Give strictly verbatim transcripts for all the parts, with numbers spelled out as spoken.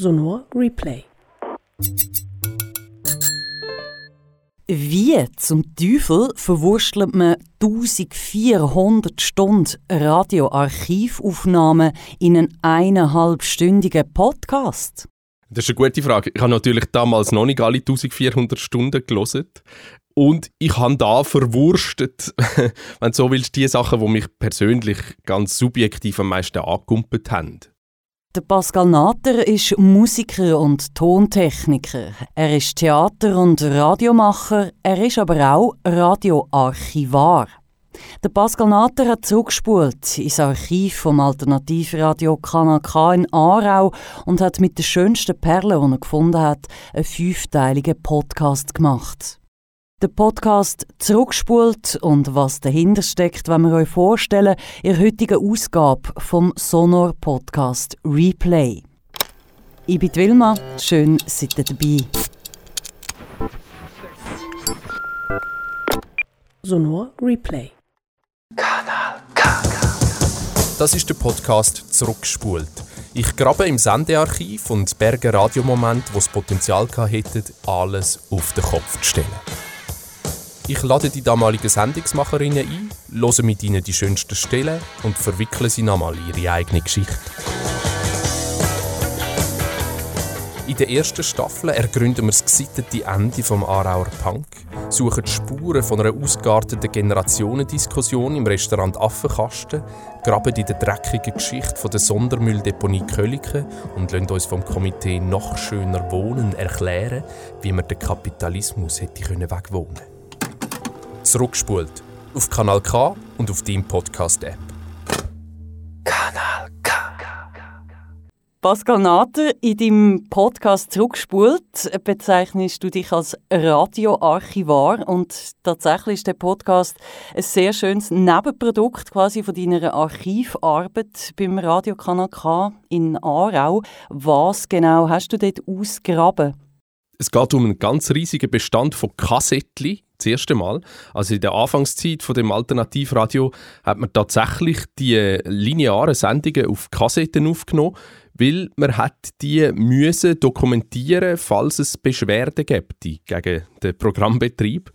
Sonor Replay. Wie zum Teufel verwurschtelt man vierzehnhundert Stunden Radioarchivaufnahmen in einen eineinhalbstündigen Podcast? Das ist eine gute Frage. Ich habe natürlich damals noch nicht alle vierzehnhundert Stunden gehört. Und ich habe da verwurstet, wenn du so willst, die Sachen, die mich persönlich ganz subjektiv am meisten angekumpelt haben. Der Pascal Nater ist Musiker und Tontechniker. Er ist Theater- und Radiomacher, er ist aber auch Radioarchivar. Der Pascal Nater hat zurückgespult ins Archiv vom Alternativradio Kanal K in Aarau und hat mit den schönsten Perlen, die er gefunden hat, einen fünfteiligen Podcast gemacht. Der Podcast «Zurückgespult» und was dahinter steckt, wenn wir euch vorstellen, in der heutigen Ausgabe vom Sonor-Podcast «Replay». Ich bin Wilma, schön seid ihr dabei. Sonor «Replay». Kanal K. Das ist der Podcast «Zurückgespult». Ich grabe im Sendearchiv und berge Radiomomente, die das Potenzial hätten, alles auf den Kopf zu stellen. Ich lade die damaligen Sendungsmacherinnen ein, höre mit ihnen die schönsten Stellen und verwickle sie nochmal in ihre eigene Geschichte. In der ersten Staffel ergründen wir das gesittete Ende des Aarauer Punk, suchen die Spuren von einer ausgearteten Generationendiskussion im Restaurant Affenkasten, graben in der dreckigen Geschichte der Sondermülldeponie Köliken und lassen uns vom Komitee «Noch schöner wohnen» erklären, wie man den Kapitalismus hätte wegwohnen können. Zurückgespult. Auf Kanal K und auf deinem Podcast-App. Kanal K. Pascal Nater, in deinem Podcast «Zurückgespult» bezeichnest du dich als Radioarchivar. Und tatsächlich ist der Podcast ein sehr schönes Nebenprodukt quasi von deiner Archivarbeit beim Radio Kanal K in Aarau. Was genau hast du dort ausgegraben? Es geht um einen ganz riesigen Bestand von Kassettchen. Das erste Mal. Also in der Anfangszeit von dem Alternativradio hat man tatsächlich die linearen Sendungen auf Kassetten aufgenommen, weil man hat die müssen dokumentieren, falls es Beschwerden gibt gegen den Programmbetrieb.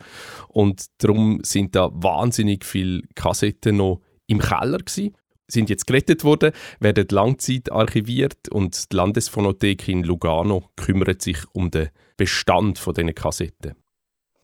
Und darum sind da wahnsinnig viele Kassetten noch im Keller gewesen. Sind jetzt gerettet worden, werden Langzeit archiviert und die Landesphonothek in Lugano kümmert sich um den Bestand von diesen Kassetten.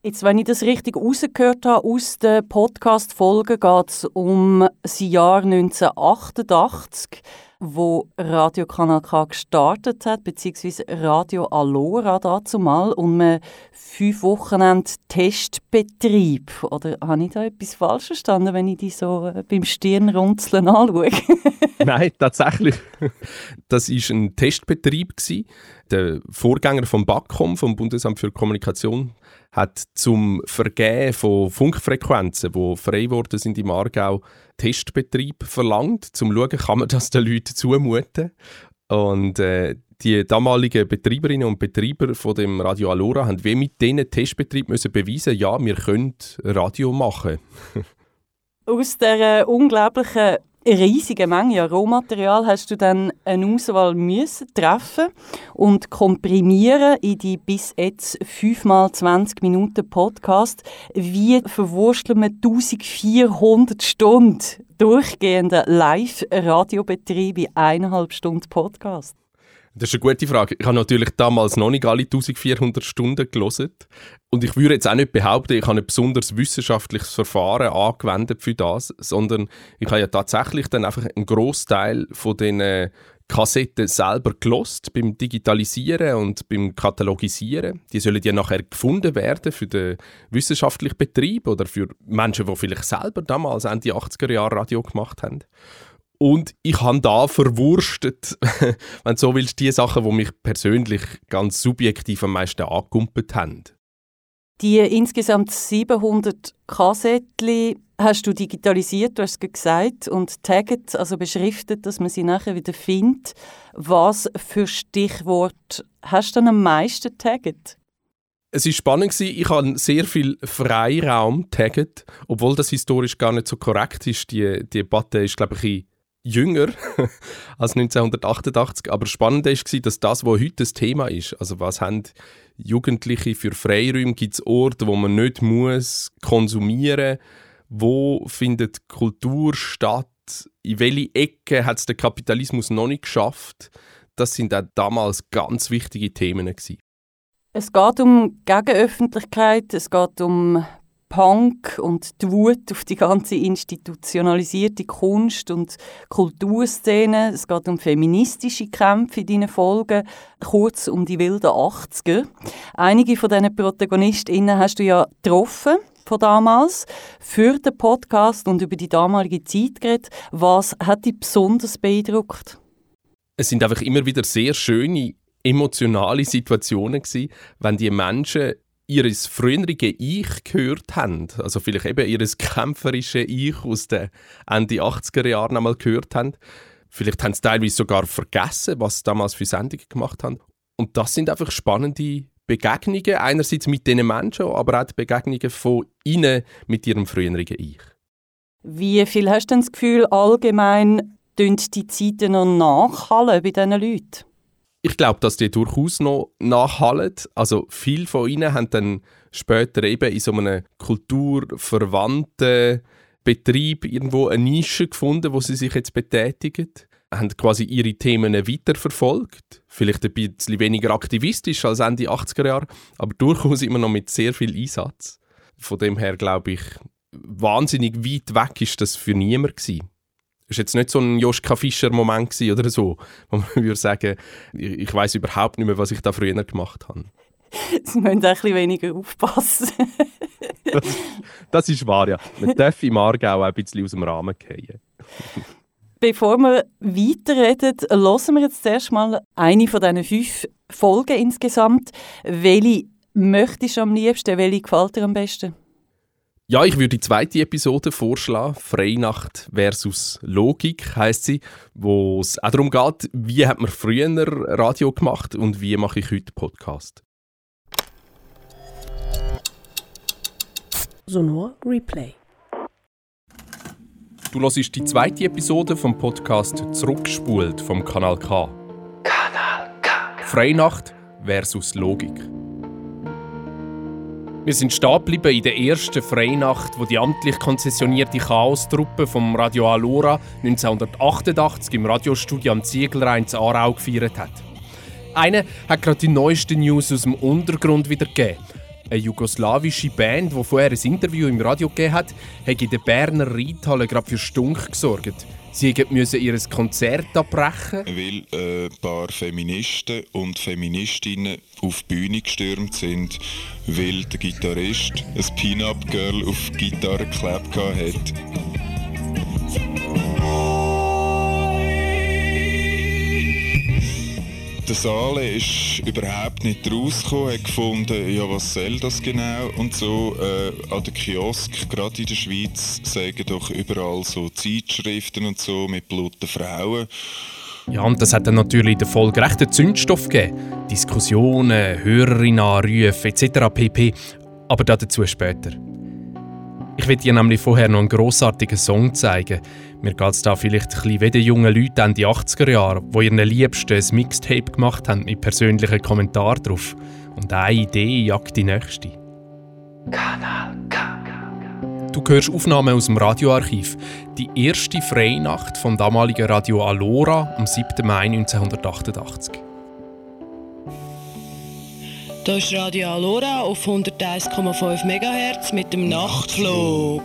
Jetzt, wenn ich das richtig rausgehört habe, aus den Podcast-Folgen geht es um das Jahr neunzehnhundertachtundachtzig, wo Radio Kanal K gestartet hat, beziehungsweise Radio Allora dazu mal, um einen fünf Wochenend Testbetrieb. Oder habe ich da etwas falsch verstanden, wenn ich dich so beim Stirnrunzeln anschaue? Nein, tatsächlich. Das war ein Testbetrieb. Der Vorgänger vom BAKCOM, vom Bundesamt für die Kommunikation, hat zum Vergeben von Funkfrequenzen, die frei worden sind im Aargau, Testbetrieb verlangt, um zu schauen, kann man das den Leuten zumuten. Und äh, die damaligen Betreiberinnen und Betreiber von dem Radio Allora haben wie mit diesen Testbetrieb müssen beweisen, ja, wir können Radio machen. Aus dieser unglaublichen, riesigen Menge an Rohmaterial hast du dann eine Auswahl müssen treffen und komprimieren in die bis jetzt fünf mal zwanzig Minuten Podcast. Wie verwursteln wir vierzehnhundert Stunden durchgehenden Live-Radiobetrieb in eineinhalb Stunden Podcast? Das ist eine gute Frage. Ich habe natürlich damals noch nicht alle vierzehnhundert Stunden gehört. Und ich würde jetzt auch nicht behaupten, ich habe ein besonders wissenschaftliches Verfahren angewendet für das, sondern ich habe ja tatsächlich dann einfach einen Grossteil von diesen Kassetten selber gehört, beim Digitalisieren und beim Katalogisieren. Die sollen ja nachher gefunden werden für den wissenschaftlichen Betrieb oder für Menschen, die vielleicht selber damals Ende der achtziger Jahre Radio gemacht haben. Und ich habe da verwurstet, wenn du so willst, die Sachen, die mich persönlich ganz subjektiv am meisten angekumpelt haben. Die insgesamt siebenhundert Kassettchen hast du digitalisiert, du hast es gesagt, und tagged, also beschriftet, dass man sie nachher wieder findet. Was für Stichwort hast du dann am meisten tagged? Es war spannend, ich habe sehr viel Freiraum tagged, obwohl das historisch gar nicht so korrekt ist. Die, die Debatte ist, glaube ich, jünger als neunzehnhundertachtundachtzig, aber spannend war, dass das, was heute das Thema ist, also was haben Jugendliche für Freiräume, gibt es Orte, wo man nicht muss konsumieren, wo findet Kultur statt, in welche Ecke hat es der Kapitalismus noch nicht geschafft, das sind auch damals ganz wichtige Themen gewesen. Es geht um Gegenöffentlichkeit, es geht um Punk und die Wut auf die ganze institutionalisierte Kunst- und Kulturszene. Es geht um feministische Kämpfe in deinen Folgen, kurz um die wilden achtziger. Einige von diesen ProtagonistInnen hast du ja getroffen von damals für den Podcast und über die damalige Zeit geredet. Was hat dich besonders beeindruckt? Es sind einfach immer wieder sehr schöne, emotionale Situationen gewesen, wenn die Menschen ihres früheren Ich gehört haben, also vielleicht eben ihres kämpferischen Ich aus den Ende achtziger Jahren einmal gehört haben. Vielleicht haben sie teilweise sogar vergessen, was sie damals für Sendungen gemacht haben. Und das sind einfach spannende Begegnungen, einerseits mit diesen Menschen, aber auch die Begegnungen von ihnen mit ihrem früheren Ich. Wie viel hast du denn das Gefühl, allgemein tönt die Zeiten noch nachhallen bei diesen Leuten? Ich glaube, dass die durchaus noch nachhallen. Also viele von ihnen haben dann später eben in so einem kulturverwandten Betrieb irgendwo eine Nische gefunden, wo sie sich jetzt betätigen. Haben quasi ihre Themen weiterverfolgt. Vielleicht ein bisschen weniger aktivistisch als Ende achtziger Jahre, aber durchaus immer noch mit sehr viel Einsatz. Von dem her glaube ich, wahnsinnig weit weg ist das für niemanden gewesen. Es war jetzt nicht so ein Joschka Fischer-Moment oder so, wo man würde sagen, ich weiss überhaupt nicht mehr, was ich da früher gemacht habe. Sie müssen ein bisschen weniger aufpassen. das, das ist wahr, ja. Man darf im Aargau auch ein bisschen aus dem Rahmen fallen. Bevor wir weiterreden, hören wir jetzt zuerst mal eine von diesen fünf Folgen insgesamt. Welche möchtest du am liebsten? Welche gefällt dir am besten? Ja, ich würde die zweite Episode vorschlagen, «Freinacht versus Logik» heisst sie, wo es auch darum geht, wie hat man früher Radio gemacht und wie mache ich heute Podcast. Sonor Replay. Du hörst die zweite Episode vom Podcast «Zurückgespult» vom Kanal K. Kanal K. «Freinacht versus Logik». Wir sind stehen geblieben in der ersten Freinacht, wo die amtlich konzessionierte Chaos-Truppe vom Radio Allora neunzehnhundertachtundachtzig im Radiostudio am Ziegelrhein in Aarau gefeiert hat. Einer hat gerade die neuesten News aus dem Untergrund wiedergegeben. Eine jugoslawische Band, die vorher ein Interview im Radio gegeben hat, hat in der Berner Reithalle gerade für Stunk gesorgt. Sie mussten ihr Konzert abbrechen. Weil äh, ein paar Feministen und Feministinnen auf die Bühne gestürmt sind, weil der Gitarrist ein Pin-Up-Girl auf die Gitarre geklebt hat. Der Saale ist überhaupt nicht rausgekommen, hat gefunden, ja, was soll das genau und so. Äh, an den Kiosk, gerade in der Schweiz, sagen doch überall so Zeitschriften und so mit blutigen Frauen. Ja, und das hat dann natürlich in der Folge recht einen Zündstoff gegeben. Diskussionen, Hörerinnenanrufe et cetera pp. Aber dazu später. Ich will dir nämlich vorher noch einen grossartigen Song zeigen. Mir geht es da vielleicht ein bisschen wie den jungen Leuten Ende achtziger Jahre, die ihren Liebsten ein Mixtape gemacht haben mit persönlichen Kommentaren drauf. Und eine Idee jagt die nächste. Kanal K. Du hörst Aufnahmen aus dem Radioarchiv. Die erste Freinacht vom damaligen Radio Allora am siebten Mai neunzehnhundertachtundachtzig. Hier ist Radio Allora auf hunderteins Komma fünf Megahertz mit dem Nachtflug.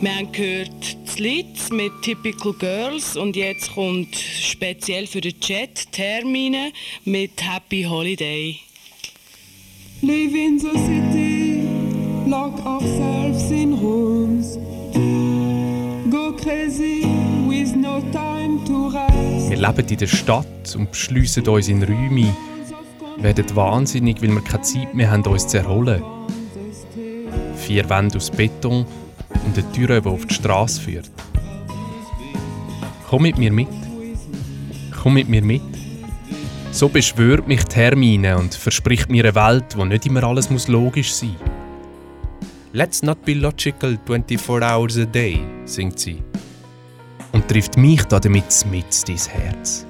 Wir haben gehört Zlitz mit «Typical Girls» und jetzt kommt speziell für den Chat «Termine» mit «Happy Holiday». Live in the city, lock ourselves in rooms, go crazy with no time to rest. Wir leben in der Stadt und beschliessen uns in Räume. Werden wahnsinnig, weil wir keine Zeit mehr haben, uns zu erholen. Vier Wände aus Beton und eine Tür, die auf die Straße führt. Komm mit mir mit. Komm mit mir mit. So beschwört mich Termine und verspricht mir eine Welt, wo nicht immer alles logisch sein muss. «Let's not be logical twenty-four hours a day», singt sie. und trifft mich damit mit dein Herz.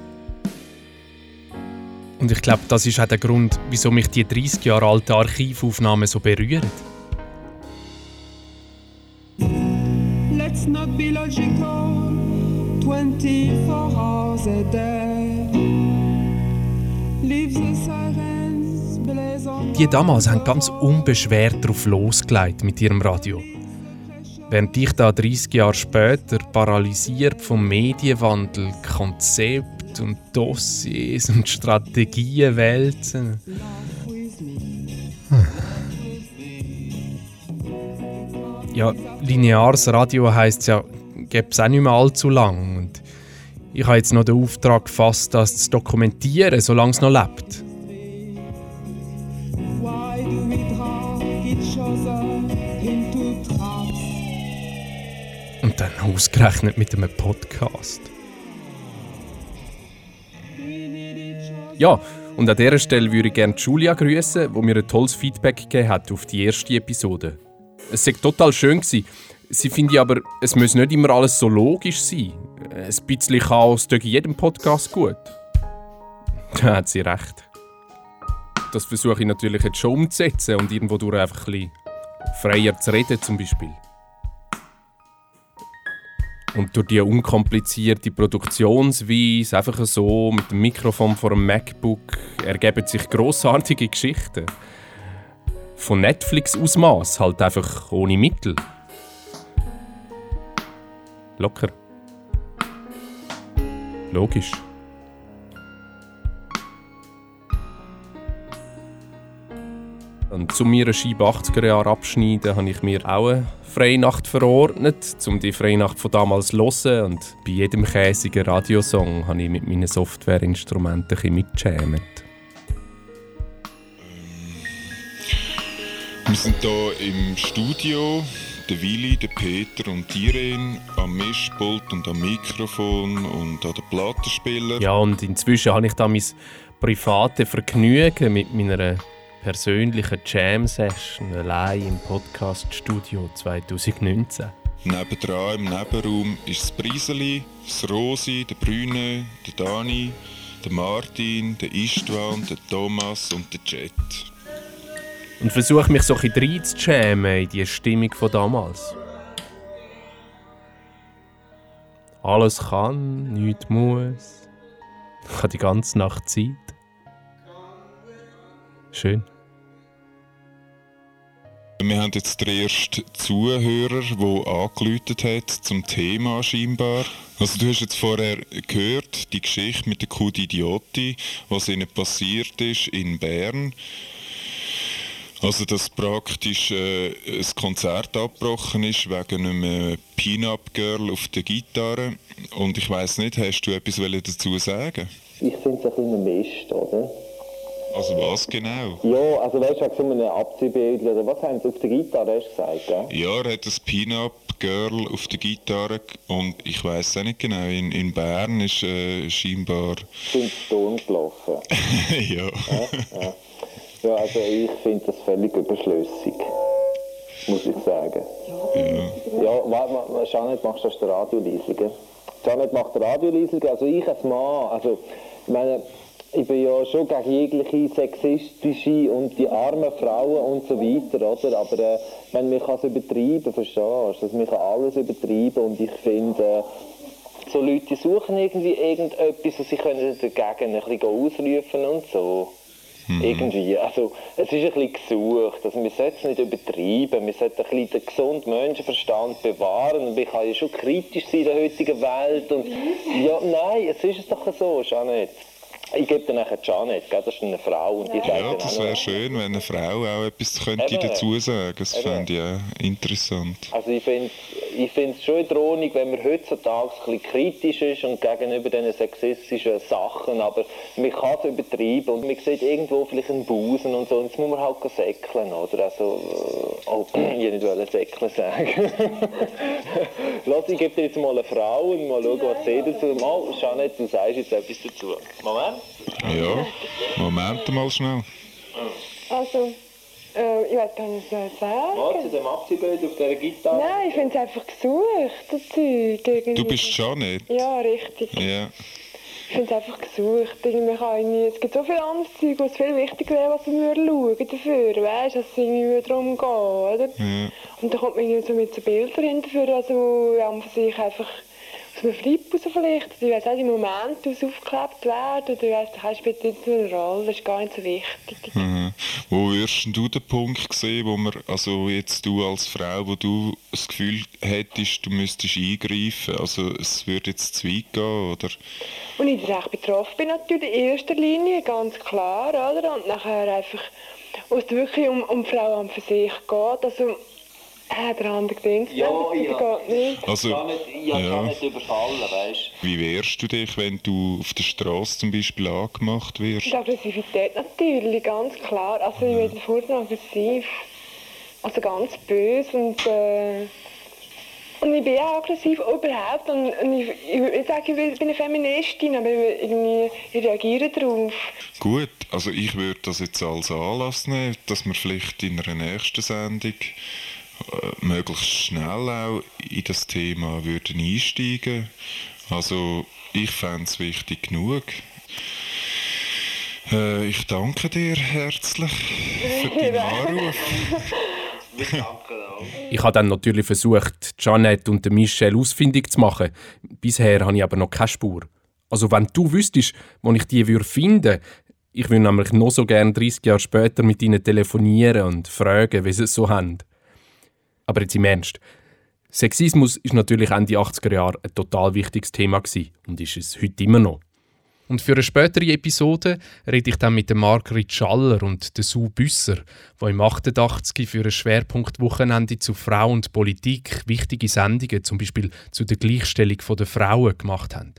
Und ich glaube, das ist auch der Grund, wieso mich die dreissig Jahre alte Archivaufnahmen so berühren. Let's not be logical, twenty-four hours a day. Leave the sirens, blaze on. Die damals haben ganz unbeschwert darauf losgelegt mit ihrem Radio. Während ich da dreissig Jahre später paralysiert vom Medienwandel, Konzept und Dossiers und Strategien wälzen. Hm. Ja, lineares Radio heisst ja, gäbe es auch nicht mehr allzu lang. Und ich habe jetzt noch den Auftrag gefasst, das zu dokumentieren, solange es noch lebt. Und dann ausgerechnet mit einem Podcast. Ja, und an dieser Stelle würde ich gerne Julia grüßen, die mir ein tolles Feedback gegeben hat auf die erste Episode. Es war total schön. Sie finde aber, es muss nicht immer alles so logisch sein. Ein bisschen Chaos tut jedem Podcast gut. Da hat sie recht. Das versuche ich natürlich jetzt schon umzusetzen und irgendwo durch einfach ein bisschen freier zu reden zum Beispiel. Und durch die unkomplizierte Produktionsweise, einfach so mit dem Mikrofon vor dem MacBook, ergeben sich grossartige Geschichten. Von Netflix-Ausmaß, halt einfach ohne Mittel. Locker. Logisch. Und zu meiner Scheibe achtziger Jahre abschneiden, habe ich mir auch eine Freinacht verordnet, um die Freinacht von damals zu hören. Und bei jedem käsigen Radiosong habe ich mit meinen Softwareinstrumenten ein bisschen mitgejammt. Wir sind hier im Studio. Der Willi, der Peter und die Irene am Mischpult und am Mikrofon und an den Plattenspielern. Ja, und inzwischen habe ich da mein privates Vergnügen mit meiner persönliche Jam-Session allein im Podcast-Studio zwanzig neunzehn. Nebendran im Nebenraum ist das Briseli, das Rosi, der Brüne, der Dani, der Martin, der Istvan, der Thomas und der Jet. Und versuche mich so ein bisschen reinzujammen in die Stimmung von damals. Alles kann, nichts muss. Ich habe die ganze Nacht Zeit. Schön. Wir haben jetzt den ersten Zuhörer, der angeläutet hat zum Thema scheinbar. Also du hast jetzt vorher gehört, die Geschichte mit der Kudidioti, was ihnen passiert ist in Bern. Also dass praktisch äh, ein Konzert abgebrochen ist wegen einem Pin-Up-Girl auf der Gitarre. Und ich weiss nicht, hast du etwas dazu sagen? Ich finde es ein bisschen Mist, oder? Also was genau? Ja, also weißt du, so eine Abziehbild oder was haben Sie auf der Gitarre hast gesagt, ja? Ja, er hat das Pin-Up-Girl auf der Gitarre und ich weiss auch nicht genau, in, in Bern ist äh, scheinbar... sind Ton gelaufen. Ja. Ja, ja. Ja, also ich finde das völlig überschlüssig, muss ich sagen. Ja. Ja, warte mal, Janet, machst du das Radio leise, gell? Janet macht Radio leise, also ich als Mann, also ich meine... Ich bin ja schon gegen jegliche sexistische und die armen Frauen und so weiter, oder? Aber äh, wenn man kann es übertreiben, verstehst du? Also, man kann alles übertreiben und ich finde, äh, so Leute suchen irgendwie irgendetwas und sie können dagegen ein bisschen ausrufen und so. Mhm. Irgendwie, also es ist ein bisschen gesucht, also wir sollten es nicht übertreiben, wir sollten ein bisschen den gesunden Menschenverstand bewahren und man kann ja schon kritisch sein in der heutigen Welt und ja, nein, es ist es doch so, ist auch nicht. Ich gebe dir nachher Janet, das ist eine Frau. Und die ja, das wäre schön, wenn eine Frau auch etwas könnte dazu sagen könnte. Das fände ich auch interessant. Also ich finde es schon in der Ordnung, wenn man heutzutage ein bisschen kritisch ist und gegenüber diesen sexistischen Sachen, aber man kann es übertreiben und man sieht irgendwo vielleicht einen Busen und so, und das muss man halt säckeln, oder? Also, oh, ich nicht wollte säckeln sagen. Lass, ich gebe dir jetzt mal eine Frau und mal schauen, was sie dazu macht. Oh, Janet, du sagst jetzt etwas dazu. Moment. Ja, Moment mal schnell. Also, Äh, ich weiß gar nicht, was ich sagen soll. Warte, dann macht sie blöd auf dieser Gitarre. Nein, ich finde es einfach gesucht, das Zeug. Irgendwie. Du bist schon nicht? Ja, richtig. Ja. Ich finde es einfach gesucht. Irgendwie kann ich nicht. Es gibt so viel anderes Zeug, was viel wichtiger wäre, was wir schauen dafür. Weißt du, dass es irgendwie darum geht, oder? Ja. Und dann kommt man irgendwie so mit so Bildern hinterher, also ja, man sich einfach aus einem Flip raus vielleicht. Ich weiss auch, die Momente, die aufgeklebt werden, oder ich weiss, da spielt nicht eine Rolle. Das ist gar nicht so wichtig. Mhm. Wo würdest du den Punkt sehen, wo man, also jetzt du als Frau, wo du das Gefühl hättest, du müsstest eingreifen, also es würde jetzt zu weit gehen, oder? Und ich direkt betroffen bin natürlich in erster Linie, ganz klar, oder? Und nachher einfach, wo es wirklich um, um Frauen an für sich geht, also äh, der andere denkt, ja, nein, das ja. geht nicht. Also, ich kann nicht, ich ja. kann nicht überfallen, weißt du. Wie wehrst du dich, wenn du auf der Straße zum Beispiel angemacht wirst? Die Aggressivität natürlich, ganz klar. Also ja. ich werde vorhin aggressiv, also ganz böse und... Äh, und ich bin auch aggressiv überhaupt und, und ich, ich würde nicht sagen, ich bin eine Feministin, aber ich, irgendwie, ich reagiere darauf. Gut, also ich würde das jetzt als Anlass nehmen, dass wir vielleicht in einer nächsten Sendung äh, möglichst schnell auch in das Thema würden einsteigen. Also ich fände es wichtig genug. Äh, ich danke dir herzlich für deinen Anruf. Ich habe dann natürlich versucht, Jeanette und Michelle ausfindig zu machen. Bisher habe ich aber noch keine Spur. Also wenn du wüsstest, wo ich die finden würde, ich würde nämlich noch so gerne dreißig Jahre später mit ihnen telefonieren und fragen, wie sie es so haben. Aber jetzt im Ernst. Sexismus war natürlich Ende achtziger Jahre ein total wichtiges Thema und ist es heute immer noch. Und für eine spätere Episode rede ich dann mit der Margrit Schaller und der Sue Büsser, die im achtundachtzig für ein Schwerpunktwochenende zu Frau und Politik wichtige Sendungen, zum Beispiel zu der Gleichstellung der Frauen, gemacht haben.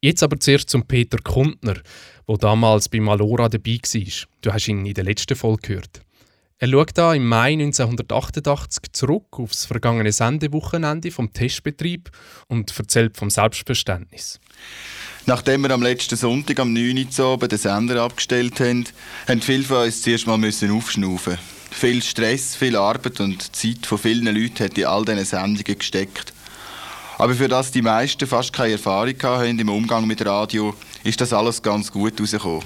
Jetzt aber zuerst zum Peter Kundner, der damals beim Allora dabei war. Du hast ihn in der letzten Folge gehört. Er schaut da im Mai neunzehnhundertachtundachtzig zurück auf das vergangene Sendewochenende vom Testbetrieb und erzählt vom Selbstverständnis. Nachdem wir am letzten Sonntag am neun Uhr den Sender abgestellt haben, haben viele von uns zuerst mal aufschnaufen. Viel Stress, viel Arbeit und die Zeit von vielen Leuten hat in all diesen Sendungen gesteckt. Aber für das die meisten fast keine Erfahrung hatten im Umgang mit Radio, ist das alles ganz gut rausgekommen.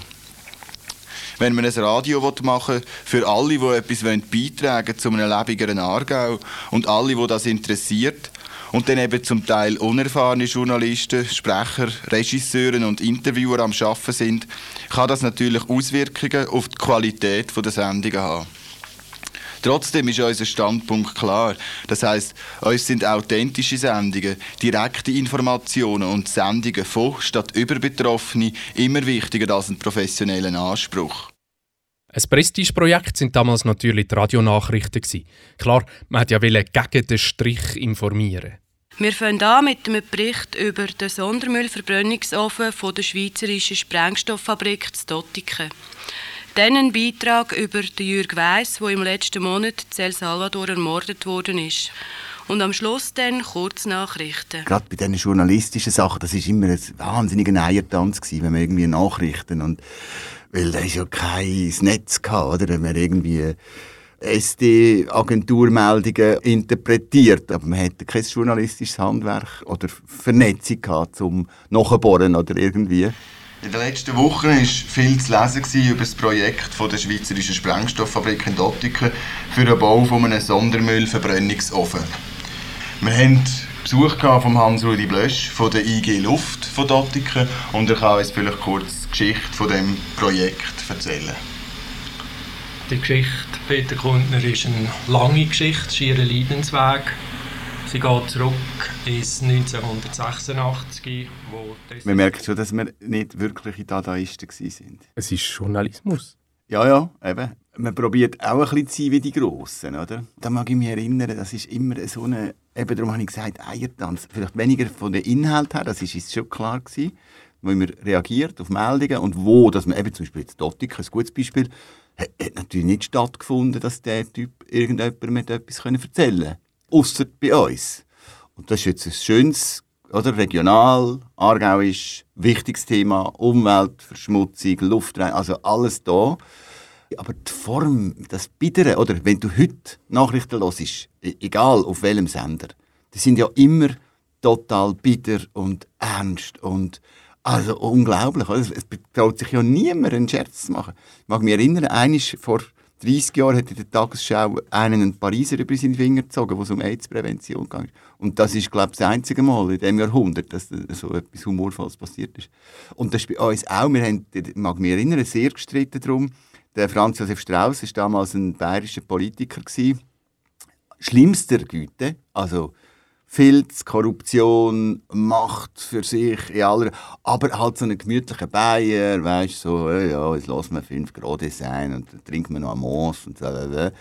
Wenn man ein Radio machen will, für alle, die etwas beitragen wollen zu einem lebigeren Aargau und alle, die das interessiert, und dann eben zum Teil unerfahrene Journalisten, Sprecher, Regisseure und Interviewer am Arbeiten sind, kann das natürlich Auswirkungen auf die Qualität der Sendungen haben. Trotzdem ist unser Standpunkt klar. Das heisst, uns sind authentische Sendungen, direkte Informationen und Sendungen von statt über Betroffene immer wichtiger als einen professionellen Anspruch. Ein Prestigeprojekt waren damals natürlich die Radionachrichten. Klar, man wollte ja gegen den Strich informieren. Wir fangen an mit einem Bericht über den Sondermüllverbrennungsofen der Schweizerischen Sprengstofffabrik Dottikon. Dann ein Beitrag über Jürg Weiss, der im letzten Monat in El Salvador ermordet worden ist. Und am Schluss dann Kurznachrichten. Gerade bei diesen journalistischen Sachen, das war immer ein wahnsinniger Eiertanz, wenn man irgendwie Nachrichten und weil da ist ja kein Netz gehabt, oder? Wenn man irgendwie S D-Agenturmeldungen interpretiert, aber man hätte kein journalistisches Handwerk oder Vernetzung gehabt, um nachzubohren oder irgendwie. In den letzten Wochen war viel zu lesen über das Projekt von der Schweizerischen Sprengstofffabrik in Dottikon für den Bau eines Sondermüllverbrennungsofen. Wir hatten Besuch von Hans-Rudi Blösch von der I G Luft von Dottikon und er kann uns vielleicht kurz die Geschichte von diesem Projekt erzählen. Die Geschichte Peter Kundner ist eine lange Geschichte, schier ein Leidensweg. Sie geht zurück ins neunzehnhundertsechsundachtzig. Wo man merkt schon, dass wir nicht wirkliche Dadaisten waren. Es ist Journalismus. Ja, ja, eben. Man probiert auch ein bisschen zu sein wie die Grossen, oder? Da mag ich mich erinnern, das ist immer so eine, eben darum habe ich gesagt, Eiertanz. Vielleicht weniger von dem Inhalt her, das war uns schon klar gewesen, wo man reagiert auf Meldungen und wo, dass man eben zum Beispiel jetzt Dottikon, ein gutes Beispiel, hat, hat natürlich nicht stattgefunden, dass der Typ irgendjemandem etwas erzählen konnte. Ausser bei uns. Und das ist jetzt ein schönes, oder, regional, aargauisch, wichtiges Thema, Umwelt, Verschmutzung, Luftrein, also alles da. Aber die Form, das Bittere, oder wenn du heute Nachrichten hörst, egal auf welchem Sender, die sind ja immer total bitter und ernst und also unglaublich. Oder? Es traut sich ja niemand, einen Scherz zu machen. Ich mag mich erinnern, einmal vor dreissig Jahren hat in der Tagesschau einen, einen Pariser über seinen Finger gezogen, wo es um AIDS-Prävention ging. Und das ist, glaube ich, das einzige Mal in diesem Jahrhundert, dass so etwas Humorvolles passiert ist. Und das ist bei uns auch, wir haben, ich mag mich erinnern, sehr gestritten darum. Der Franz Josef Strauss war damals ein bayerischer Politiker. Schlimmster Güte, also Filz, Korruption, Macht für sich, in aller, aber halt so einen gemütlichen Bayer, weißt du, so, äh, ja, jetzt lassen wir fünf Grad sein und dann trinken wir noch einen Mons und so. Äh, äh.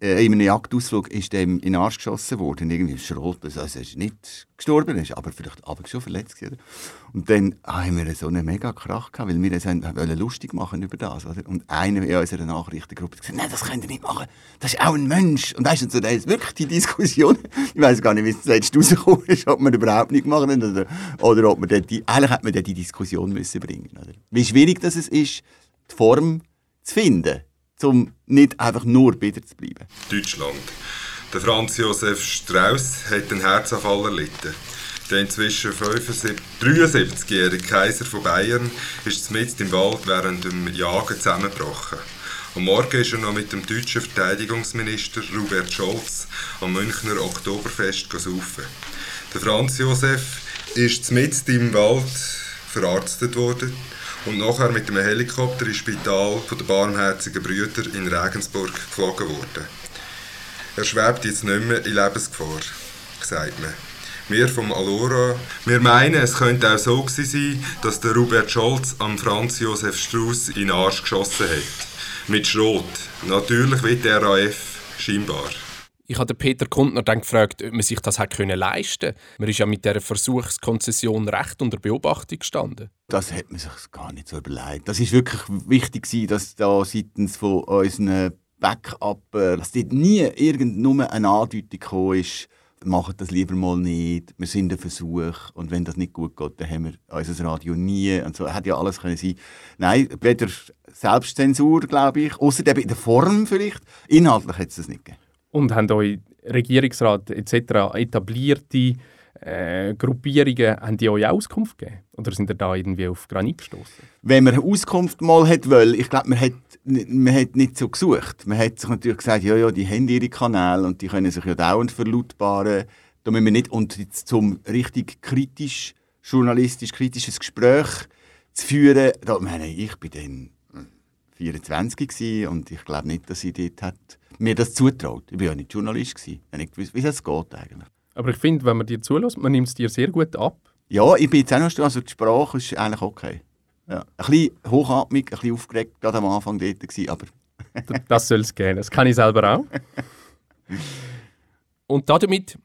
In einem Jagdausflug ist er in den Arsch geschossen worden, irgendwie im Schrot, also er ist nicht gestorben, ist aber vielleicht aber schon verletzt. Oder? Und dann ah, haben wir so einen mega Krach gehabt, weil wir es wollten lustig machen über das. Oder? Und einer in unserer Nachrichtengruppe hat gesagt, nein, das könnt ihr nicht machen, das ist auch ein Mensch. Und weißt du, so, das ist wirklich die Diskussion, ich weiss gar nicht, wie es rausgekommen ist, ob man überhaupt nicht gemacht hat oder, oder ob man die, eigentlich hätte man die Diskussion müssen bringen müssen. Wie schwierig das ist, die Form zu finden, um nicht einfach nur bitter zu bleiben. Deutschland. Der Franz Josef Strauss hat einen Herzanfall erlitten. Der inzwischen dreiundsiebzigjährige Kaiser von Bayern ist mitten im Wald während dem Jagen zusammengebrochen. Am Morgen ist er noch mit dem deutschen Verteidigungsminister Robert Scholz am Münchner Oktoberfest saufen. Der Franz Josef ist mitten im Wald verarztet worden und nachher mit einem Helikopter ins Spital von den Barmherzigen Brüder in Regensburg geflogen worden. Er schwebt jetzt nicht mehr in Lebensgefahr, sagt man. Wir vom Allora, wir meinen, es könnte auch so gewesen sein, dass der Robert Scholz am Franz Josef Strauss in den Arsch geschossen hat. Mit Schrot. Natürlich wie der R A F, scheinbar. Ich habe Peter Kundner dann gefragt, ob man sich das hätte leisten können. Man ist ja mit dieser Versuchskonzession recht unter Beobachtung gestanden. Das hat man sich gar nicht so überlegt. Das war wirklich wichtig, dass da seitens von unseren Back-Upper, dass dort nie nur eine Andeutung gekommen ist, macht das lieber mal nicht, wir sind ein Versuch und wenn das nicht gut geht, dann haben wir unser Radio nie und so, hätte ja alles können sein. Nein, weder Selbstzensur, glaube ich, ausser in der Form vielleicht, inhaltlich hätte es das nicht gegeben. Und haben euch Regierungsrat et cetera etablierte äh, Gruppierungen, haben die euch Auskunft gegeben? Oder sind ihr da irgendwie auf Granit gestoßen? Wenn man Auskunft mal hätte wollen, ich glaube, man hätte Man hat nicht so gesucht. Man hat sich natürlich gesagt, ja, ja, die haben ihre Kanäle und die können sich ja dauernd verlautbaren. Da müssen wir nicht. Und jetzt zum richtig kritisch, journalistisch kritisches Gespräch zu führen, da meine ich, ich war dann vierundzwanzig und ich glaube nicht, dass ich dort hat, mir das zutraut. Ich war ja nicht Journalist gewesen. Ich habe nicht gewusst, wie das geht eigentlich. Aber ich finde, wenn man dir zulässt, man nimmt es dir sehr gut ab. Ja, ich bin jetzt auch noch, also die Sprache ist eigentlich okay. Ja. Ein bisschen hochatmig, ein bisschen aufgeregt, gerade am Anfang dort gewesen, aber... Das soll es gehen, das kann ich selber auch. Und damit...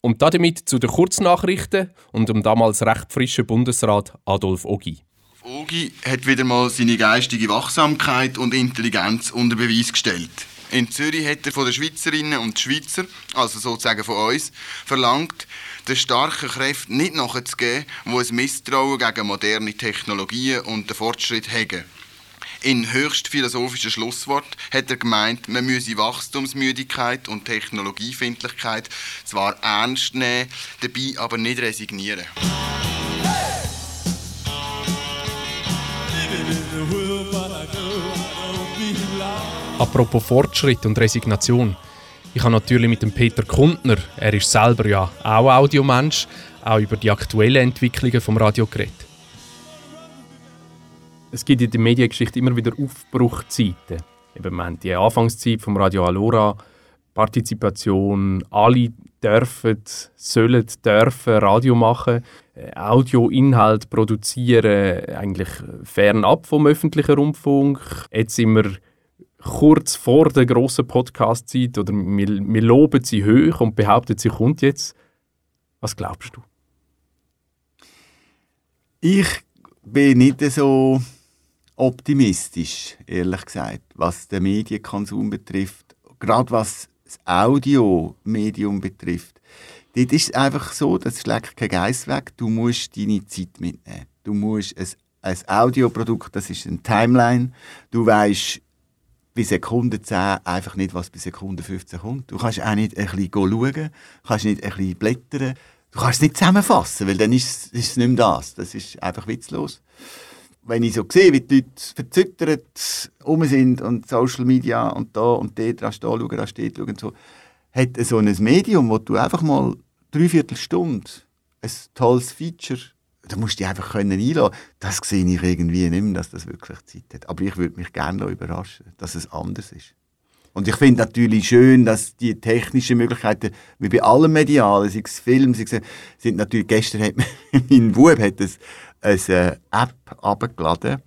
Und damit zu den Kurznachrichten und dem damals recht frischen Bundesrat Adolf Ogi. Ogi hat wieder mal seine geistige Wachsamkeit und Intelligenz unter Beweis gestellt. In Zürich hat er von den Schweizerinnen und Schweizer, also sozusagen von uns, verlangt, den starken Kräften nicht nachzugeben, die ein Misstrauen gegen moderne Technologien und den Fortschritt haben. In höchst philosophischem Schlusswort hat er gemeint, man müsse Wachstumsmüdigkeit und Technologiefindlichkeit zwar ernst nehmen, dabei aber nicht resignieren. Apropos Fortschritt und Resignation. Ich habe natürlich mit dem Peter Kundner, er ist selber ja auch Audiomensch, auch über die aktuellen Entwicklungen vom Radio geredet. Es gibt in der Mediengeschichte immer wieder Aufbruchzeiten. Eben, wir haben die Anfangszeit vom Radio Allora, Partizipation, alle dürfen, sollen, dürfen Radio machen, Audioinhalt produzieren, eigentlich fernab vom öffentlichen Rundfunk. Jetzt sind wir kurz vor der grossen Podcast-Zeit, oder wir, wir loben sie hoch und behaupten, sie kommt jetzt. Was glaubst du? Ich bin nicht so optimistisch, ehrlich gesagt, was den Medienkonsum betrifft. Gerade was das Audiomedium betrifft. Dort ist es einfach so, das schlägt kein Geiss weg, du musst deine Zeit mitnehmen. Du musst ein ein Audioprodukt, das ist eine Timeline. Du weißt bei Sekunde zehn einfach nicht, was bei Sekunde fünfzehn kommt. Du kannst auch nicht ein bisschen schauen, du kannst nicht ein bisschen blättern, du kannst es nicht zusammenfassen, weil dann ist, ist es nicht mehr das. Das ist einfach witzlos. Wenn ich so sehe, wie die Leute verzüttert rum sind und Social Media und da und dort, da schauen, da steht, schauen und so, hat so ein Medium, wo du einfach mal dreiviertel Stunde ein tolles Feature, da musst du dich einfach einlassen können. Das sehe ich irgendwie nicht mehr, dass das wirklich Zeit hat. Aber ich würde mich gerne überraschen, dass es anders ist. Und ich finde natürlich schön, dass die technischen Möglichkeiten, wie bei allem Medialen, sei es Film, sei es, sind natürlich, gestern hat mein Bub hat es, eine App heruntergeladen,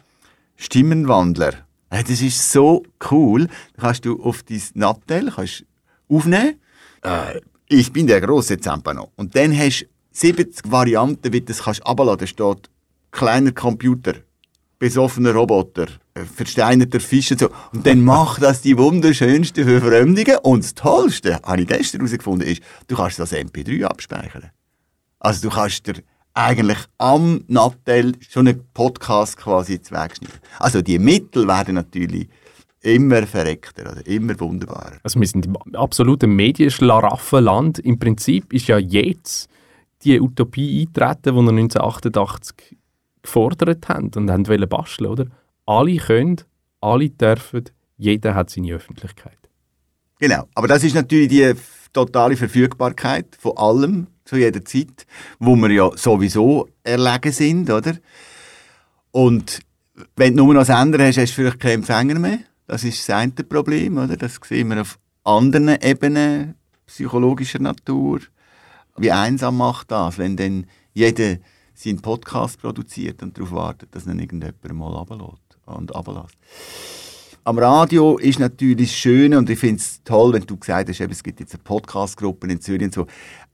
Stimmenwandler. Das ist so cool. Da kannst du auf dein Nattel aufnehmen. Äh, ich bin der grosse Zampano. Und dann hast du siebzig Varianten, wie du das herunterladen kannst. Da steht kleiner Computer, besoffener Roboter, versteinerter Fisch und so. Und dann macht das die wunderschönste Verfremdungen. Und das Tollste, habe ich gestern herausgefunden, ist, du kannst das M P drei abspeichern. Also du kannst dir eigentlich am Nattel schon einen Podcast quasi zweigschneiden. Also die Mittel werden natürlich immer verreckter, also immer wunderbarer. Also wir sind im absoluten Medienschlaraffenland. Im Prinzip ist ja jetzt die Utopie eintreten, die wir neunzehnhundertachtundachtzig gefordert haben und haben wollen basteln, oder? Alle können, alle dürfen, jeder hat seine Öffentlichkeit. Genau, aber das ist natürlich die totale Verfügbarkeit von allem zu jeder Zeit, wo wir ja sowieso erlegen sind, oder? Und wenn du nur noch Sender hast, hast du vielleicht keinen Empfänger mehr. Das ist das eine Problem, oder? Das sehen wir auf anderen Ebenen, psychologischer Natur. Wie einsam macht das, wenn dann jeder seinen Podcast produziert und darauf wartet, dass ihn irgendjemand mal runterlässt und runterlässt. Am Radio ist natürlich schön und ich finde es toll, wenn du gesagt hast, es gibt jetzt eine Podcast-Gruppe in Zürich und so.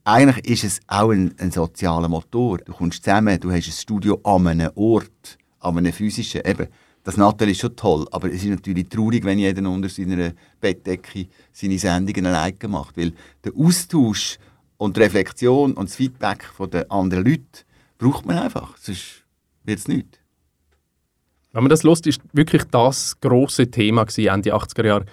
Eigentlich ist es auch ein, ein sozialer Motor. Du kommst zusammen, du hast ein Studio an einem Ort, an einem physischen. Eben, das Nattel ist schon toll, aber es ist natürlich traurig, wenn jeder unter seiner Bettdecke seine Sendungen alleine macht, weil der Austausch und die Reflexion und das Feedback der anderen Leute braucht man einfach, sonst wird es nichts. Wenn man das hört, ist wirklich das grosse Thema gewesen, Ende der achtziger Jahre.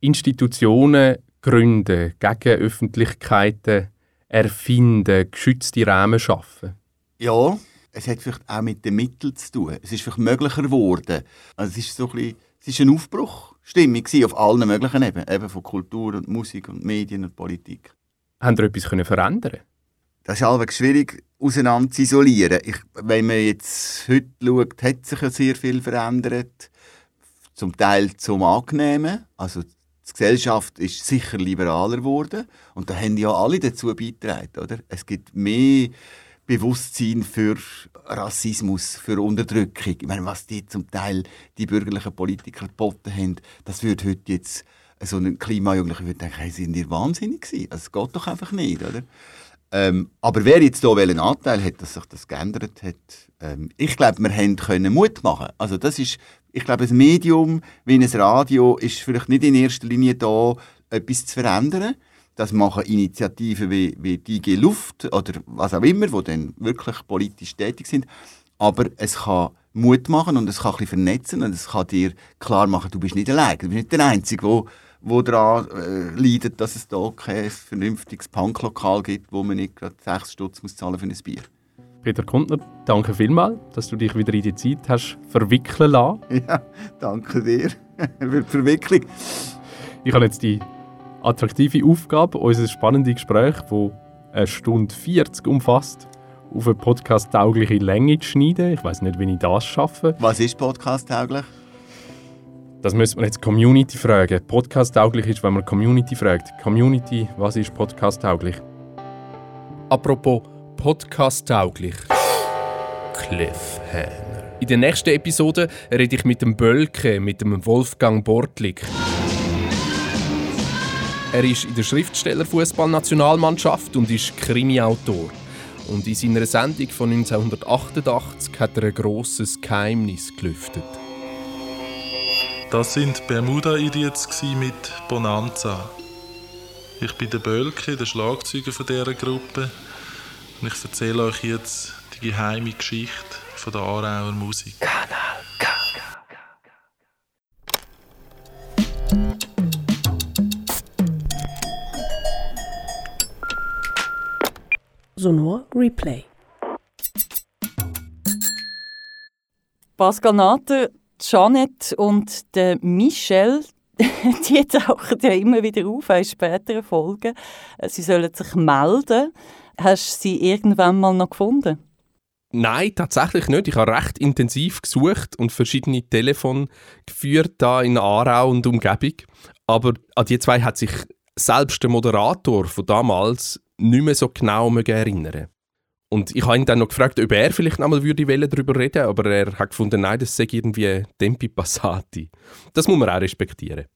Institutionen gründen, gegen Öffentlichkeiten erfinden, geschützte Rahmen schaffen. Ja, es hat vielleicht auch mit den Mitteln zu tun. Es ist vielleicht möglicher geworden. Also es ist so ein bisschen, es ist eine Aufbruchstimmung gewesen, auf allen möglichen Ebenen, eben von Kultur und Musik und Medien und Politik. Haben Sie etwas verändern können? Das ist allwegs schwierig, auseinander zu isolieren. Ich, wenn man jetzt heute schaut, hat sich ja sehr viel verändert. Zum Teil zum Angenehmen. Also die Gesellschaft ist sicher liberaler geworden. Und da haben ja alle dazu beigetragen, oder? Es gibt mehr Bewusstsein für Rassismus, für Unterdrückung. Ich meine, was die zum Teil die bürgerlichen Politiker geboten haben, das würde heute jetzt so ein Klimajugendlicher denken, hey, sind die wahnsinnig gewesen? Das geht doch einfach nicht, oder? Ähm, aber wer jetzt hier welchen Anteil hat, dass sich das geändert hat, ähm, ich glaube, wir haben können Mut machen. Also das ist, ich glaube, ein Medium wie ein Radio ist vielleicht nicht in erster Linie da, etwas zu verändern. Das machen Initiativen wie, wie die I G Luft oder was auch immer, die dann wirklich politisch tätig sind. Aber es kann Mut machen und es kann ein bisschen vernetzen und es kann dir klar machen, du bist nicht allein, du bist nicht der Einzige, der die daran äh, leidet, dass es hier kein vernünftiges Punklokal gibt, wo man nicht gerade sechs Stutz muss zahlen für ein Bier. Peter Kuntner, danke vielmals, dass du dich wieder in die Zeit hast verwickeln lassen. Ja, danke dir für die Verwicklung. Ich habe jetzt die attraktive Aufgabe, unser spannendes Gespräch, das eine Stunde vierzig umfasst, auf eine podcast-taugliche Länge zu schneiden. Ich weiss nicht, wie ich das schaffe. Was ist podcast-tauglich? Das müsste man jetzt Community fragen. Podcast-tauglich ist, wenn man Community fragt. Community, was ist podcast-tauglich? Apropos podcast-tauglich. Cliffhanger. In der nächsten Episode rede ich mit dem Bölke, mit dem Wolfgang Bortlik. Er ist in der Schriftsteller-Fußball-Nationalmannschaft und ist Krimiautor. Und in seiner Sendung von neunzehnhundertachtundachtzig hat er ein grosses Geheimnis gelüftet. Das sind Bermuda-Idiots mit Bonanza. Ich bin der Bölke, der Schlagzeuger dieser Gruppe. Und ich erzähle euch jetzt die geheime Geschichte von der Aarauer Musik. Kanal K. Sonor Replay. Pascal Nater, Jeanette und der Michel, die tauchen ja immer wieder auf in späteren Folgen. Sie sollen sich melden. Hast du sie irgendwann mal noch gefunden? Nein, tatsächlich nicht. Ich habe recht intensiv gesucht und verschiedene Telefone geführt da in Aarau und Umgebung. Aber an die zwei hat sich selbst der Moderator von damals nicht mehr so genau erinnern. Und ich habe ihn dann noch gefragt, ob er vielleicht noch einmal darüber reden würde, aber er hat gefunden, nein, das sei irgendwie Tempi Passati. Das muss man auch respektieren.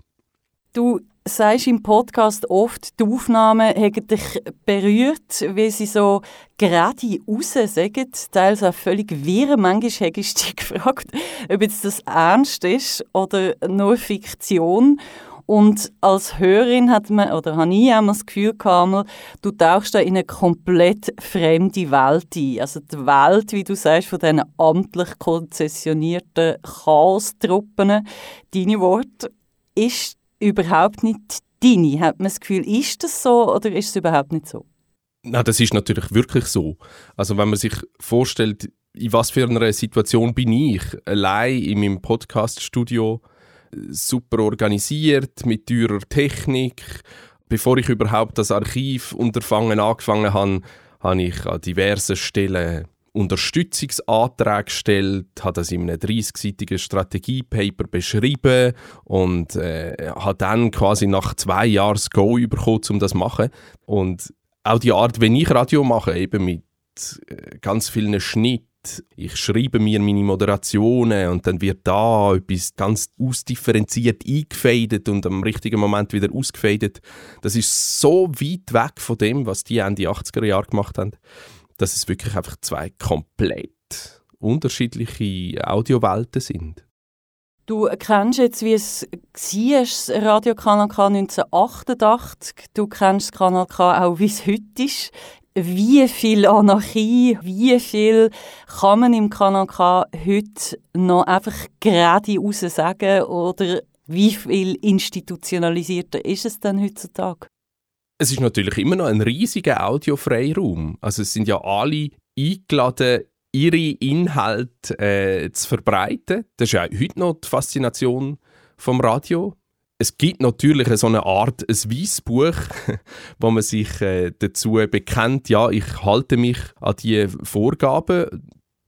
Du sagst im Podcast oft, die Aufnahmen haben dich berührt, weil sie so gerade raus sagen, teils auch völlig wirr. Manchmal habe ich dich gefragt, ob jetzt das ernst ist oder nur Fiktion. Und als Hörerin hat man, oder habe ich immer das Gefühl gehabt, du tauchst da in eine komplett fremde Welt ein. Also die Welt, wie du sagst, von diesen amtlich konzessionierten Chaos-Truppen. Deine Worte ist überhaupt nicht deine. Hat man das Gefühl, ist das so oder ist es überhaupt nicht so? Nein, das ist natürlich wirklich so. Also wenn man sich vorstellt, in was für einer Situation bin ich, allein in meinem Podcast-Studio, super organisiert, mit teurer Technik. Bevor ich überhaupt das Archivunterfangen angefangen habe, habe ich an diversen Stellen Unterstützungsanträge gestellt, habe das in einem dreißigseitigen Strategiepaper beschrieben und äh, habe dann quasi nach zwei Jahren das Go bekommen, um das zu machen. Und auch die Art, wenn ich Radio mache, eben mit ganz vielen Schnitten, ich schreibe mir meine Moderationen und dann wird da etwas ganz ausdifferenziert eingefädelt und am richtigen Moment wieder ausgefädelt. Das ist so weit weg von dem, was die Ende achtziger Jahre gemacht haben, dass es wirklich einfach zwei komplett unterschiedliche Audiowelten sind. Du kennst jetzt, wie es war, das Radio Kanal K neunzehnhundertachtundachtzig. Du kennst das Kanal K auch, wie es heute ist. Wie viel Anarchie, wie viel kann man im Kanal K heute noch einfach geradeaus sagen? Oder wie viel institutionalisierter ist es denn heutzutage? Es ist natürlich immer noch ein riesiger Audiofreiraum. Also es sind ja alle eingeladen, ihre Inhalte äh, zu verbreiten. Das ist ja heute noch die Faszination vom Radio. Es gibt natürlich so eine Art ein Weissbuch, wo man sich äh, dazu bekennt, ja, ich halte mich an diese Vorgaben.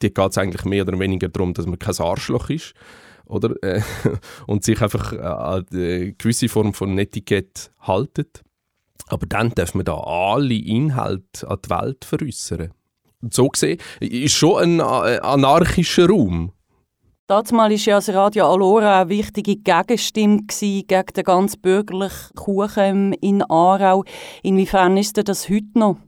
Da geht es eigentlich mehr oder weniger darum, dass man kein Arschloch ist, oder? Äh, und sich einfach an eine gewisse Form von Etikett haltet. Aber dann darf man da alle Inhalte an die Welt veräussern. Und so gesehen ist schon ein anarchischer Raum. Damals war ja das Radio Allora eine wichtige Gegenstimme gegen den ganz bürgerlichen Kuchen in Aarau. Inwiefern ist das heute noch?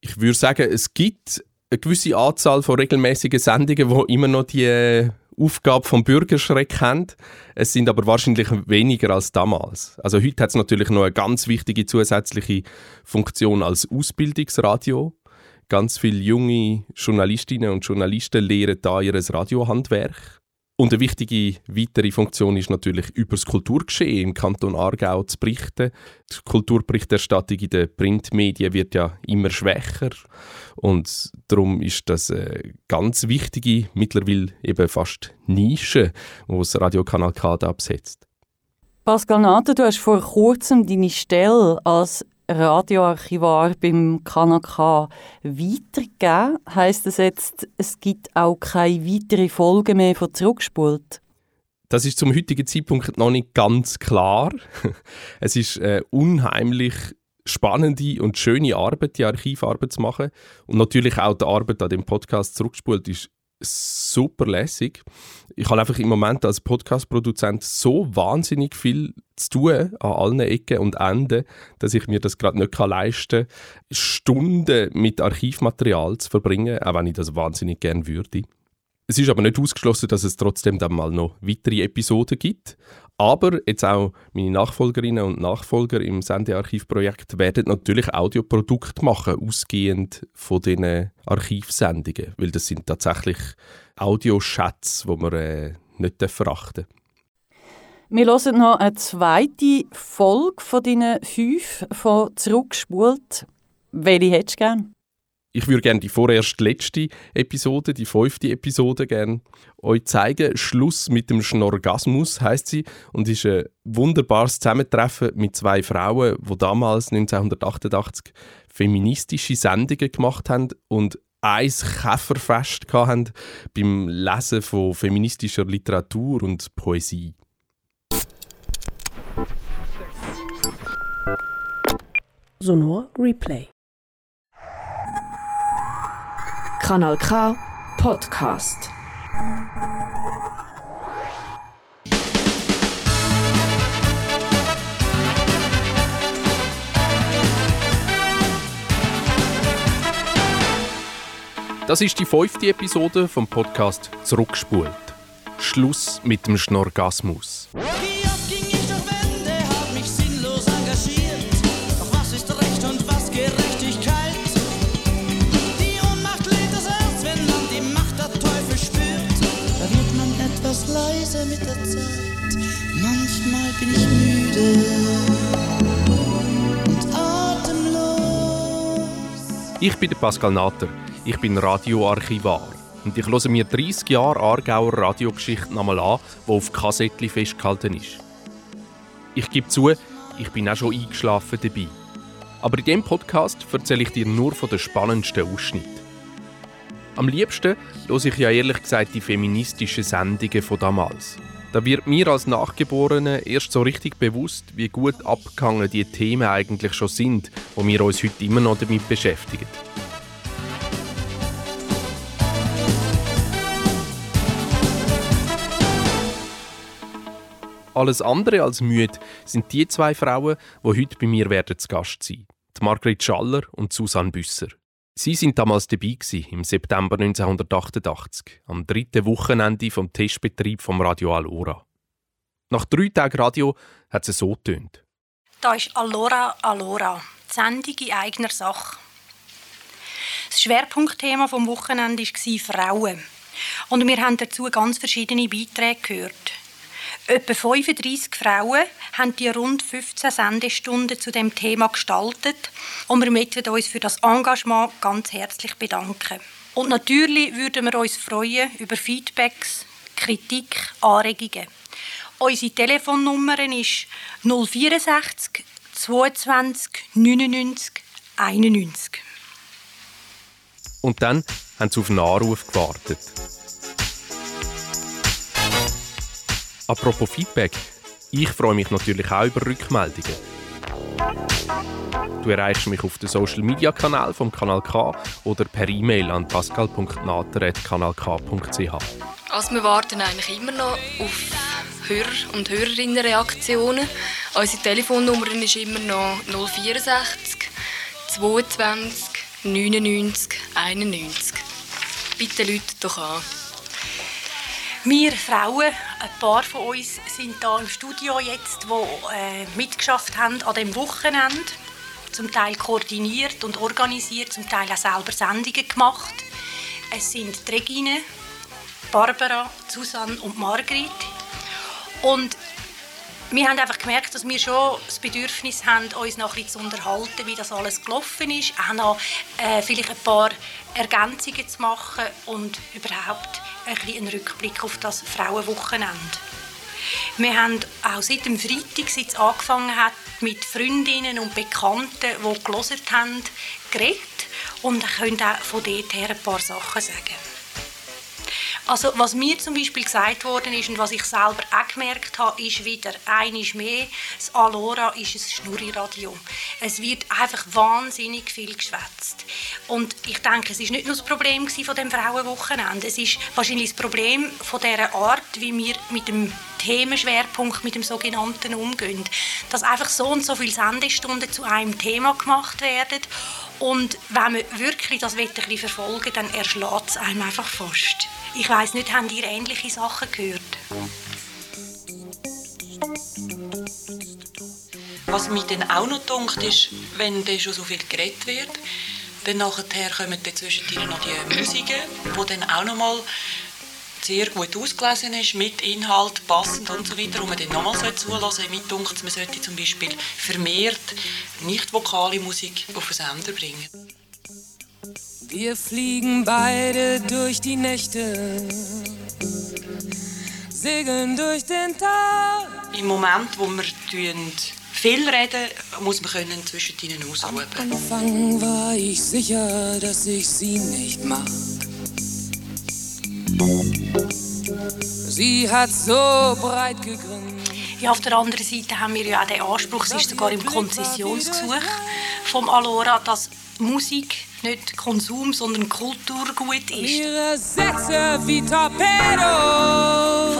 Ich würde sagen, es gibt eine gewisse Anzahl von regelmäßigen Sendungen, die immer noch die Aufgabe des Bürgerschreck haben. Es sind aber wahrscheinlich weniger als damals. Also heute hat es natürlich noch eine ganz wichtige zusätzliche Funktion als Ausbildungsradio. Ganz viele junge Journalistinnen und Journalisten lehren da ihr Radiohandwerk. Und eine wichtige weitere Funktion ist natürlich, über das Kulturgeschehen im Kanton Aargau zu berichten. Die Kulturberichterstattung in den Printmedien wird ja immer schwächer. Und darum ist das eine ganz wichtige, mittlerweile eben fast Nische, die das Radio Kanal K da besetzt. Pascal Nater, du hast vor kurzem deine Stelle als Radioarchivar beim Kanal K weitergegeben. Heisst das jetzt, es gibt auch keine weiteren Folgen mehr von «Zurückgespult»? Das ist zum heutigen Zeitpunkt noch nicht ganz klar. Es ist eine unheimlich spannende und schöne Arbeit, die Archivarbeit zu machen. Und natürlich auch die Arbeit an dem Podcast «Zurückgespult» ist super lässig. Ich habe einfach im Moment als Podcast-Produzent so wahnsinnig viel zu tun an allen Ecken und Enden, dass ich mir das gerade nicht leisten kann, Stunden mit Archivmaterial zu verbringen, auch wenn ich das wahnsinnig gerne würde. Es ist aber nicht ausgeschlossen, dass es trotzdem dann mal noch weitere Episoden gibt. Aber jetzt auch meine Nachfolgerinnen und Nachfolger im Sendearchivprojekt werden natürlich Audioprodukte machen, ausgehend von diesen Archivsendungen. Weil das sind tatsächlich Audioschätze, die wir äh, nicht verachten dürfen. Wir hören noch eine zweite Folge von deinen fünf von «Zurückgespult». Welche hättest du gerne? Ich würde gerne die vorerst letzte Episode, die fünfte Episode, gerne euch zeigen. «Schluss mit dem Schnorgasmus» heisst sie und ist ein wunderbares Zusammentreffen mit zwei Frauen, die damals neunzehnhundertachtundachtzig feministische Sendungen gemacht haben und ein Käferfest hatten beim Lesen von feministischer Literatur und Poesie. Sonor Replay. Kanal K Podcast. Das ist die fünfte Episode vom Podcast «Zurückgespult». Schluss mit dem Schnorgasmus. Mit der Zeit, manchmal bin ich müde und atemlos. Ich bin der Pascal Nater, ich bin Radioarchivar und ich höre mir dreißig Jahre Aargauer Radiogeschichte nochmal an, die auf Kassettchen festgehalten ist. Ich gebe zu, ich bin auch schon eingeschlafen dabei. Aber in diesem Podcast erzähle ich dir nur von den spannendsten Ausschnitten. Am liebsten höre ich ja ehrlich gesagt die feministischen Sendungen von damals. Da wird mir als Nachgeborene erst so richtig bewusst, wie gut abgegangen die Themen eigentlich schon sind, die wir uns heute immer noch damit beschäftigen. Alles andere als müde sind die zwei Frauen, die heute bei mir werden zu Gast sein werden. Die Margrit Schaller und Susanne Büsser. Sie waren damals dabei, im September neunzehnhundertachtundachtzig, am dritten Wochenende des Testbetriebs vom Radio Allora. Nach drei Tagen Radio hat es so getönt. Da ist Allora, Allora, die Sendung in eigener Sache. Das Schwerpunktthema des Wochenendes war Frauen. Und wir haben dazu ganz verschiedene Beiträge gehört. Etwa fünfunddreissig Frauen haben die rund fünfzehn Sendestunden zu diesem Thema gestaltet und wir möchten uns für das Engagement ganz herzlich bedanken. Und natürlich würden wir uns freuen über Feedbacks, Kritik, Anregungen. Unsere Telefonnummer ist null vierundsechzig, zweiundzwanzig, neunundneunzig, einundneunzig. Und dann haben sie auf einen Anruf gewartet. Apropos Feedback, ich freue mich natürlich auch über Rückmeldungen. Du erreichst mich auf den Social-Media-Kanälen vom Kanal K oder per E-Mail an pascal punkt nater at kanal k punkt c h. Also wir warten eigentlich immer noch auf Hörer- und Hörerinnenreaktionen. Unsere Telefonnummer ist immer noch null vierundsechzig, zweiundzwanzig, neunundneunzig, einundneunzig. Bitte ruft doch an. Wir Frauen, ein paar von uns, sind hier im Studio jetzt, die äh, mitgeschafft haben an diesem Wochenende. Zum Teil koordiniert und organisiert, zum Teil auch selber Sendungen gemacht. Es sind die Regine, Barbara, Susanne und Margrit. Und wir haben einfach gemerkt, dass wir schon das Bedürfnis haben, uns noch ein bisschen zu unterhalten, wie das alles gelaufen ist. Auch noch äh, vielleicht ein paar Ergänzungen zu machen und überhaupt ein bisschen einen Rückblick auf das Frauenwochenende. Wir haben auch seit dem Freitag, seit es angefangen hat, mit Freundinnen und Bekannten, die gehört haben, geredet und können auch von dort her ein paar Sachen sagen. Also, was mir zum Beispiel gesagt worden ist und was ich selber auch gemerkt habe, ist wieder einmal mehr, das Allora ist ein Schnurri-Radio. Es wird einfach wahnsinnig viel geschwätzt. Und ich denke, es war nicht nur das Problem von dem Frauenwochenende, es ist wahrscheinlich das Problem von dieser Art, wie wir mit dem Themenschwerpunkt, mit dem sogenannten umgehen. Dass einfach so und so viele Sendestunden zu einem Thema gemacht werden. Und wenn man wirklich das wirklich ein bisschen verfolgen, dann erschlägt es einem einfach fast. Ich weiss nicht, habt ihr ähnliche Sachen gehört? Was mich dann auch noch dunkt, ist, wenn dann schon so viel geredet wird, dann nachher kommen dann zwischendurch noch die Musiken, die dann auch noch mal sehr gut ausgelesen ist, mit Inhalt, passend und so weiter, und man dann nochmal zuhören sollte. Mir denkt, man sollte zum Beispiel vermehrt nicht-vokale Musik auf den Sender bringen. Wir fliegen beide durch die Nächte, segeln durch den Tag. Im Moment, wo wir viel reden, muss man können zwischendrin ausruhen. Am Anfang war ich sicher, dass ich sie nicht mag. Sie hat so breit gegrinst. Ja, auf der anderen Seite haben wir ja auch den Anspruch, es ist sogar im Konzessionsgesuch vom Allora, dass Musik nicht Konsum, sondern Kulturgut ist. Von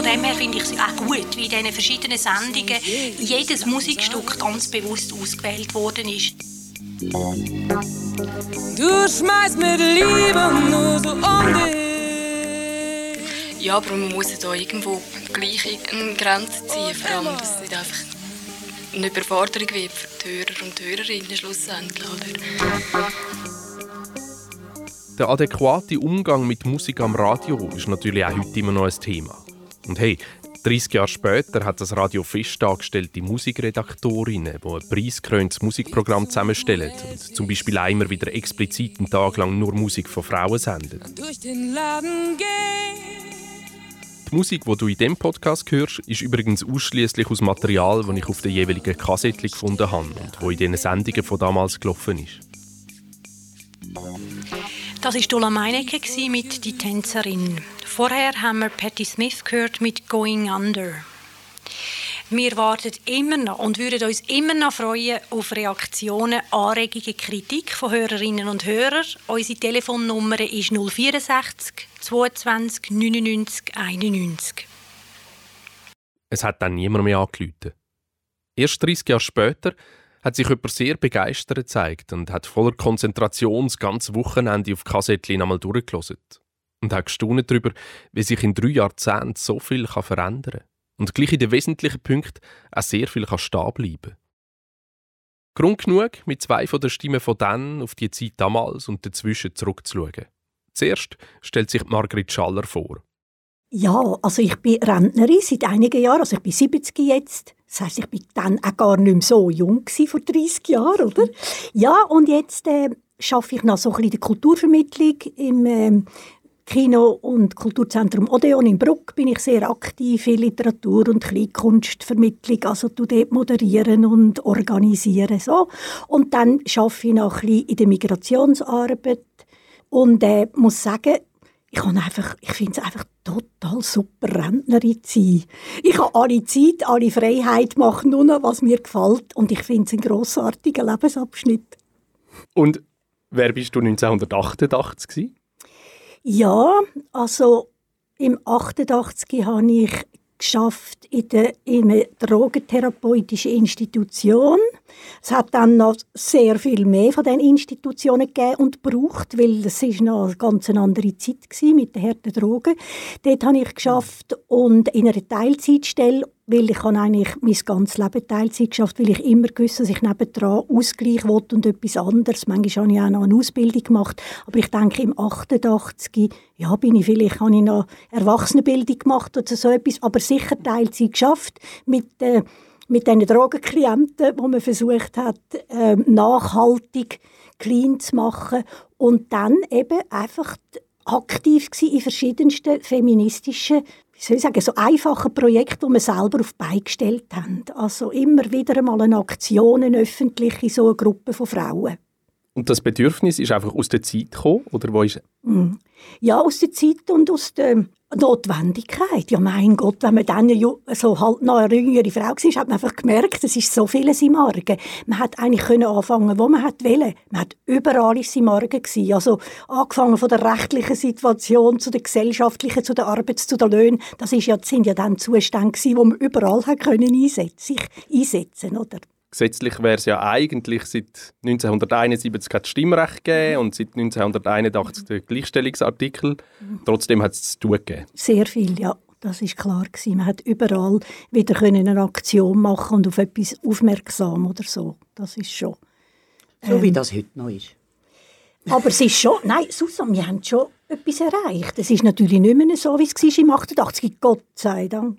dem her finde ich es auch gut, wie in diesen verschiedenen Sendungen jedes Musikstück ganz bewusst ausgewählt worden ist. Du schmeißt mit Liebe nur so um dich. Ja, aber man muss da irgendwo gleich eine Grenze ziehen, vor allem, dass es nicht einfach eine Überforderung wird für die Hörer und die Hörerinnen schlussendlich. Der adäquate Umgang mit Musik am Radio ist natürlich auch heute immer noch ein Thema. Und hey, dreißig Jahre später hat das Radio fest angestellte Musikredaktorinnen, die ein preisgekröntes Musikprogramm zusammenstellen und zum Beispiel einmal wieder explizit einen Tag lang nur Musik von Frauen senden. Die Musik, die du in diesem Podcast hörst, ist übrigens ausschließlich aus Material, das ich auf der jeweiligen Kassette gefunden habe und das in diesen Sendungen von damals gelaufen ist. Das war Dola Meinecke mit «Die Tänzerin». Vorher haben wir Patti Smith gehört mit «Going Under». Wir warten immer noch und würden uns immer noch freuen auf Reaktionen, Anregungen, Kritik von Hörerinnen und Hörern. Unsere Telefonnummer ist null vierundsechzig, zweiundzwanzig, neunundneunzig, einundneunzig. Es hat dann niemand mehr angerufen. Erst dreißig Jahre später hat sich jemand sehr begeistert gezeigt und hat voller Konzentration das ganze Wochenende auf Kassettchen einmal durchgehört. Und hat gestaunt darüber, wie sich in drei Jahrzehnten so viel verändern kann. Und gleich in den wesentlichen Punkten auch sehr viel stehen bleiben. Grund genug, mit zwei von den Stimmen von dann auf die Zeit damals und dazwischen zurückzuschauen. Zuerst stellt sich Margrit Schaller vor. Ja, also ich bin Rentnerin seit einigen Jahren, also ich bin siebzig jetzt. Das heisst, ich war dann auch gar nicht mehr so jung gewesen, vor dreißig Jahren, oder? Ja, und jetzt äh, arbeite ich noch so ein bisschen in der Kulturvermittlung im ähm, Kino- und Kulturzentrum Odeon in Bruck bin ich sehr aktiv in Literatur- und Kleinkunstvermittlung, also dort moderieren und organisieren. So. Und dann arbeite ich noch ein bisschen in der Migrationsarbeit und äh, muss sagen, ich, einfach, ich finde es einfach total super, Rentnerin zu sein. Ich habe alle Zeit, alle Freiheit, mache nur noch, was mir gefällt und ich finde es einen grossartigen Lebensabschnitt. Und wer bist du neunzehnhundertachtundachtzig gewesen? Ja, also im achtundachtzig habe ich geschafft in der in einer drogentherapeutischen Institution. Es hat dann noch sehr viel mehr von diesen Institutionen gegeben und gebraucht, weil es ist noch eine ganz andere Zeit gewesen mit den harten Drogen. Dort habe ich geschafft und in einer Teilzeitstelle, weil ich habe eigentlich mein ganzes Leben Teilzeit geschafft, weil ich immer gewusst, dass ich nebendran Ausgleich wollte und etwas anderes. Manchmal habe ich auch noch eine Ausbildung gemacht, aber ich denke, im achtundachtzig ja, bin ich vielleicht, habe ich noch Erwachsenenbildung gemacht oder so etwas, aber sicher Teilzeit geschafft mit, äh, mit diesen Drogenklienten, die man versucht hat, äh, nachhaltig clean zu machen und dann eben einfach aktiv gewesen in verschiedensten feministischen, ich soll sagen, so einfache Projekte, die wir selber auf die Beine gestellt haben. Also immer wieder einmal eine Aktion, eine öffentliche, so eine Gruppe von Frauen. Und das Bedürfnis ist einfach aus der Zeit gekommen? Oder wo ist... Ja, aus der Zeit und aus der Notwendigkeit. Ja, mein Gott, wenn man dann so halt noch eine jüngere Frau war, hat man einfach gemerkt, es ist so vieles im Argen. Man hat eigentlich können anfangen, wo man hat wollte. Man hat überall ist im Argen gewesen. Also angefangen von der rechtlichen Situation, zu der gesellschaftlichen, zu der Arbeits-, zu den Löhnen. Das ist ja, sind ja dann Zustände gewesen, wo man überall hat können einsetzen, sich einsetzen, oder? Gesetzlich wäre es ja eigentlich seit neunzehnhunderteinundsiebzig hat es Stimmrecht gegeben und seit neunzehnhunderteinundachtzig der Gleichstellungsartikel. Trotzdem hat es zu tun gegeben. Sehr viel, ja. Das war klar. Man hat überall wieder eine Aktion machen und auf etwas aufmerksam oder so. Das ist schon... So ähm, wie das heute noch ist. Aber es ist schon... Nein, Susanne, wir haben schon etwas erreicht. Es ist natürlich nicht mehr so, wie es war im achtundachtzig, Gott sei Dank.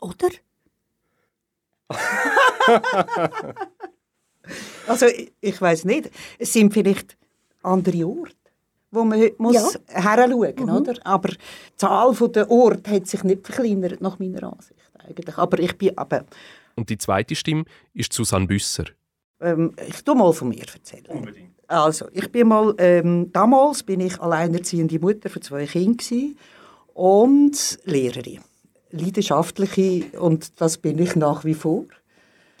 Oder? Also ich, ich weiss nicht, es sind vielleicht andere Orte, wo man heute muss heranschauen muss, oder? Aber die Zahl der Orte hat sich nicht verkleinert, nach meiner Ansicht eigentlich. Aber ich bin aber... Und die zweite Stimme ist Susanne Büsser. Ähm, ich tu mal von mir erzählen. Unbedingt. Also, ich bin mal, ähm, damals bin ich alleinerziehende Mutter von zwei Kindern und Lehrerin. Leidenschaftliche, und das bin ich nach wie vor.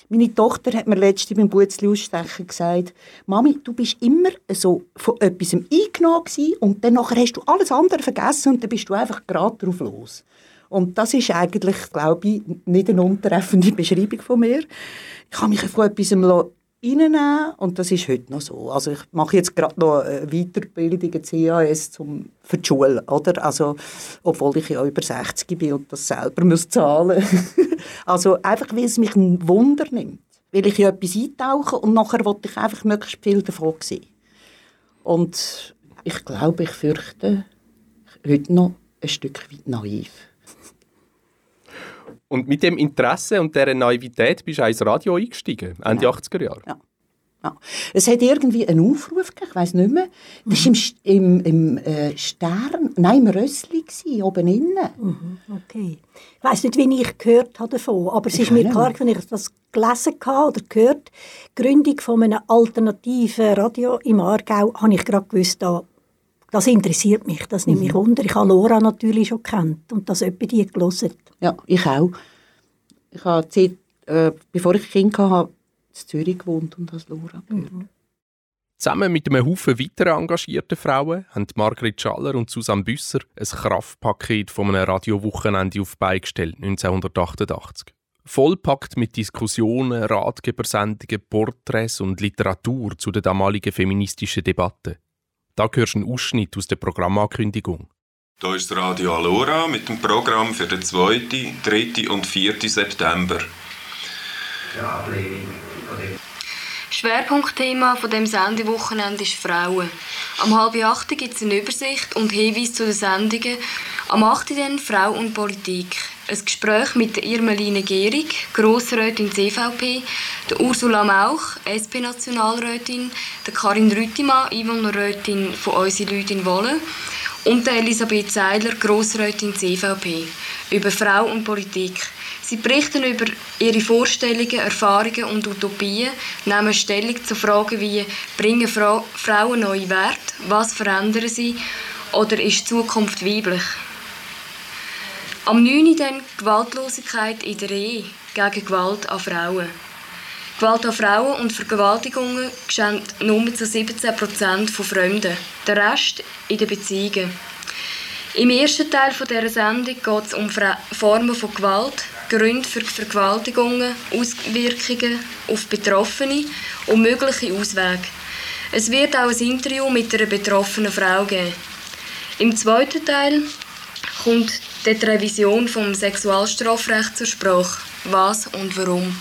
Meine Tochter hat mir letztens beim Butzli ausstechen gesagt, «Mami, du bist immer so von etwas eingenommen gewesen, und dann nachher hast du alles andere vergessen und dann bist du einfach gerade drauf los.» Und das ist eigentlich, glaube ich, nicht eine untreffende Beschreibung von mir. Ich kann mich von etwas reinnehmen und das ist heute noch so. Also ich mache jetzt gerade noch eine Weiterbildung, eine C A S zum, für die Schule, oder? Also, obwohl ich ja über sechzig bin und das selber muss zahlen. Also einfach, weil es mich ein Wunder nimmt. Weil ich in etwas eintauche und nachher will ich einfach möglichst viel davon sehen. Und ich glaube, ich fürchte heute noch ein Stück weit naiv. Und mit dem Interesse und dieser Naivität bist du ins Radio eingestiegen, Ende ja. achtziger Jahre. Ja. Ja. Es hat irgendwie einen Aufruf gegeben, ich weiss nicht mehr. Das war mhm. im, im, im äh, Stern, nein, im Rössli, gewesen, oben innen. Mhm. Okay. Ich weiss nicht, wie ich gehört habe davon, aber es ich ist mir klar, wenn ich das gelesen habe oder gehört, die Gründung von einem alternativen Radio im Aargau, habe ich gerade gewusst, da das interessiert mich, das nimmt mich wunder. Ich habe Lora natürlich schon gekannt und das öppe die gelesen. Ja, ich auch. Ich habe Zeit, äh, bevor ich Kind hatte, habe ich in Zürich gewohnt und habe Lora gehört. Mhm. Zusammen mit einem Haufen weiterer engagierter Frauen haben Margrit Schaller und Susanne Büsser ein Kraftpaket von einem Radiowochenende auf die Beine gestellt, neunzehnhundertachtundachtzig. Vollpackt mit Diskussionen, Ratgebersendungen, Porträts und Literatur zu der damaligen feministischen Debatte. Da hörst du einen Ausschnitt aus der Programmankündigung. Hier ist Radio Allora mit dem Programm für den zweiten, dritten und vierten September. Schwerpunktthema von dem Sendewochenende ist Frauen. Am halb acht gibt es eine Übersicht und Hinweise zu den Sendungen. Am acht dann Frau und Politik. Ein Gespräch mit Irmeline Gehrig, Grossrätin C V P, der Ursula Mauch, S P-Nationalrätin, der Karin Rüttima, Einwohnerrätin von «Unsere Leute in Wohlen» und der Elisabeth Seiler, Grossrätin C V P, über Frau und Politik. Sie berichten über ihre Vorstellungen, Erfahrungen und Utopien, nehmen Stellung zu Fragen wie «Bringen Fra- Frauen neue Werte?», «Was verändern sie?» oder «Ist Zukunft weiblich?». Am neunten dann Gewaltlosigkeit in der Ehe gegen Gewalt an Frauen. Gewalt an Frauen und Vergewaltigungen geschehen nur zu siebzehn Prozent von Fremden, der Rest in den Beziehungen. Im ersten Teil dieser Sendung geht es um Fra- Formen von Gewalt, Gründe für Vergewaltigungen, Auswirkungen auf Betroffene und mögliche Auswege. Es wird auch ein Interview mit einer betroffenen Frau geben. Im zweiten Teil kommt die Revision vom Sexualstrafrecht zur Sprache. Was und warum?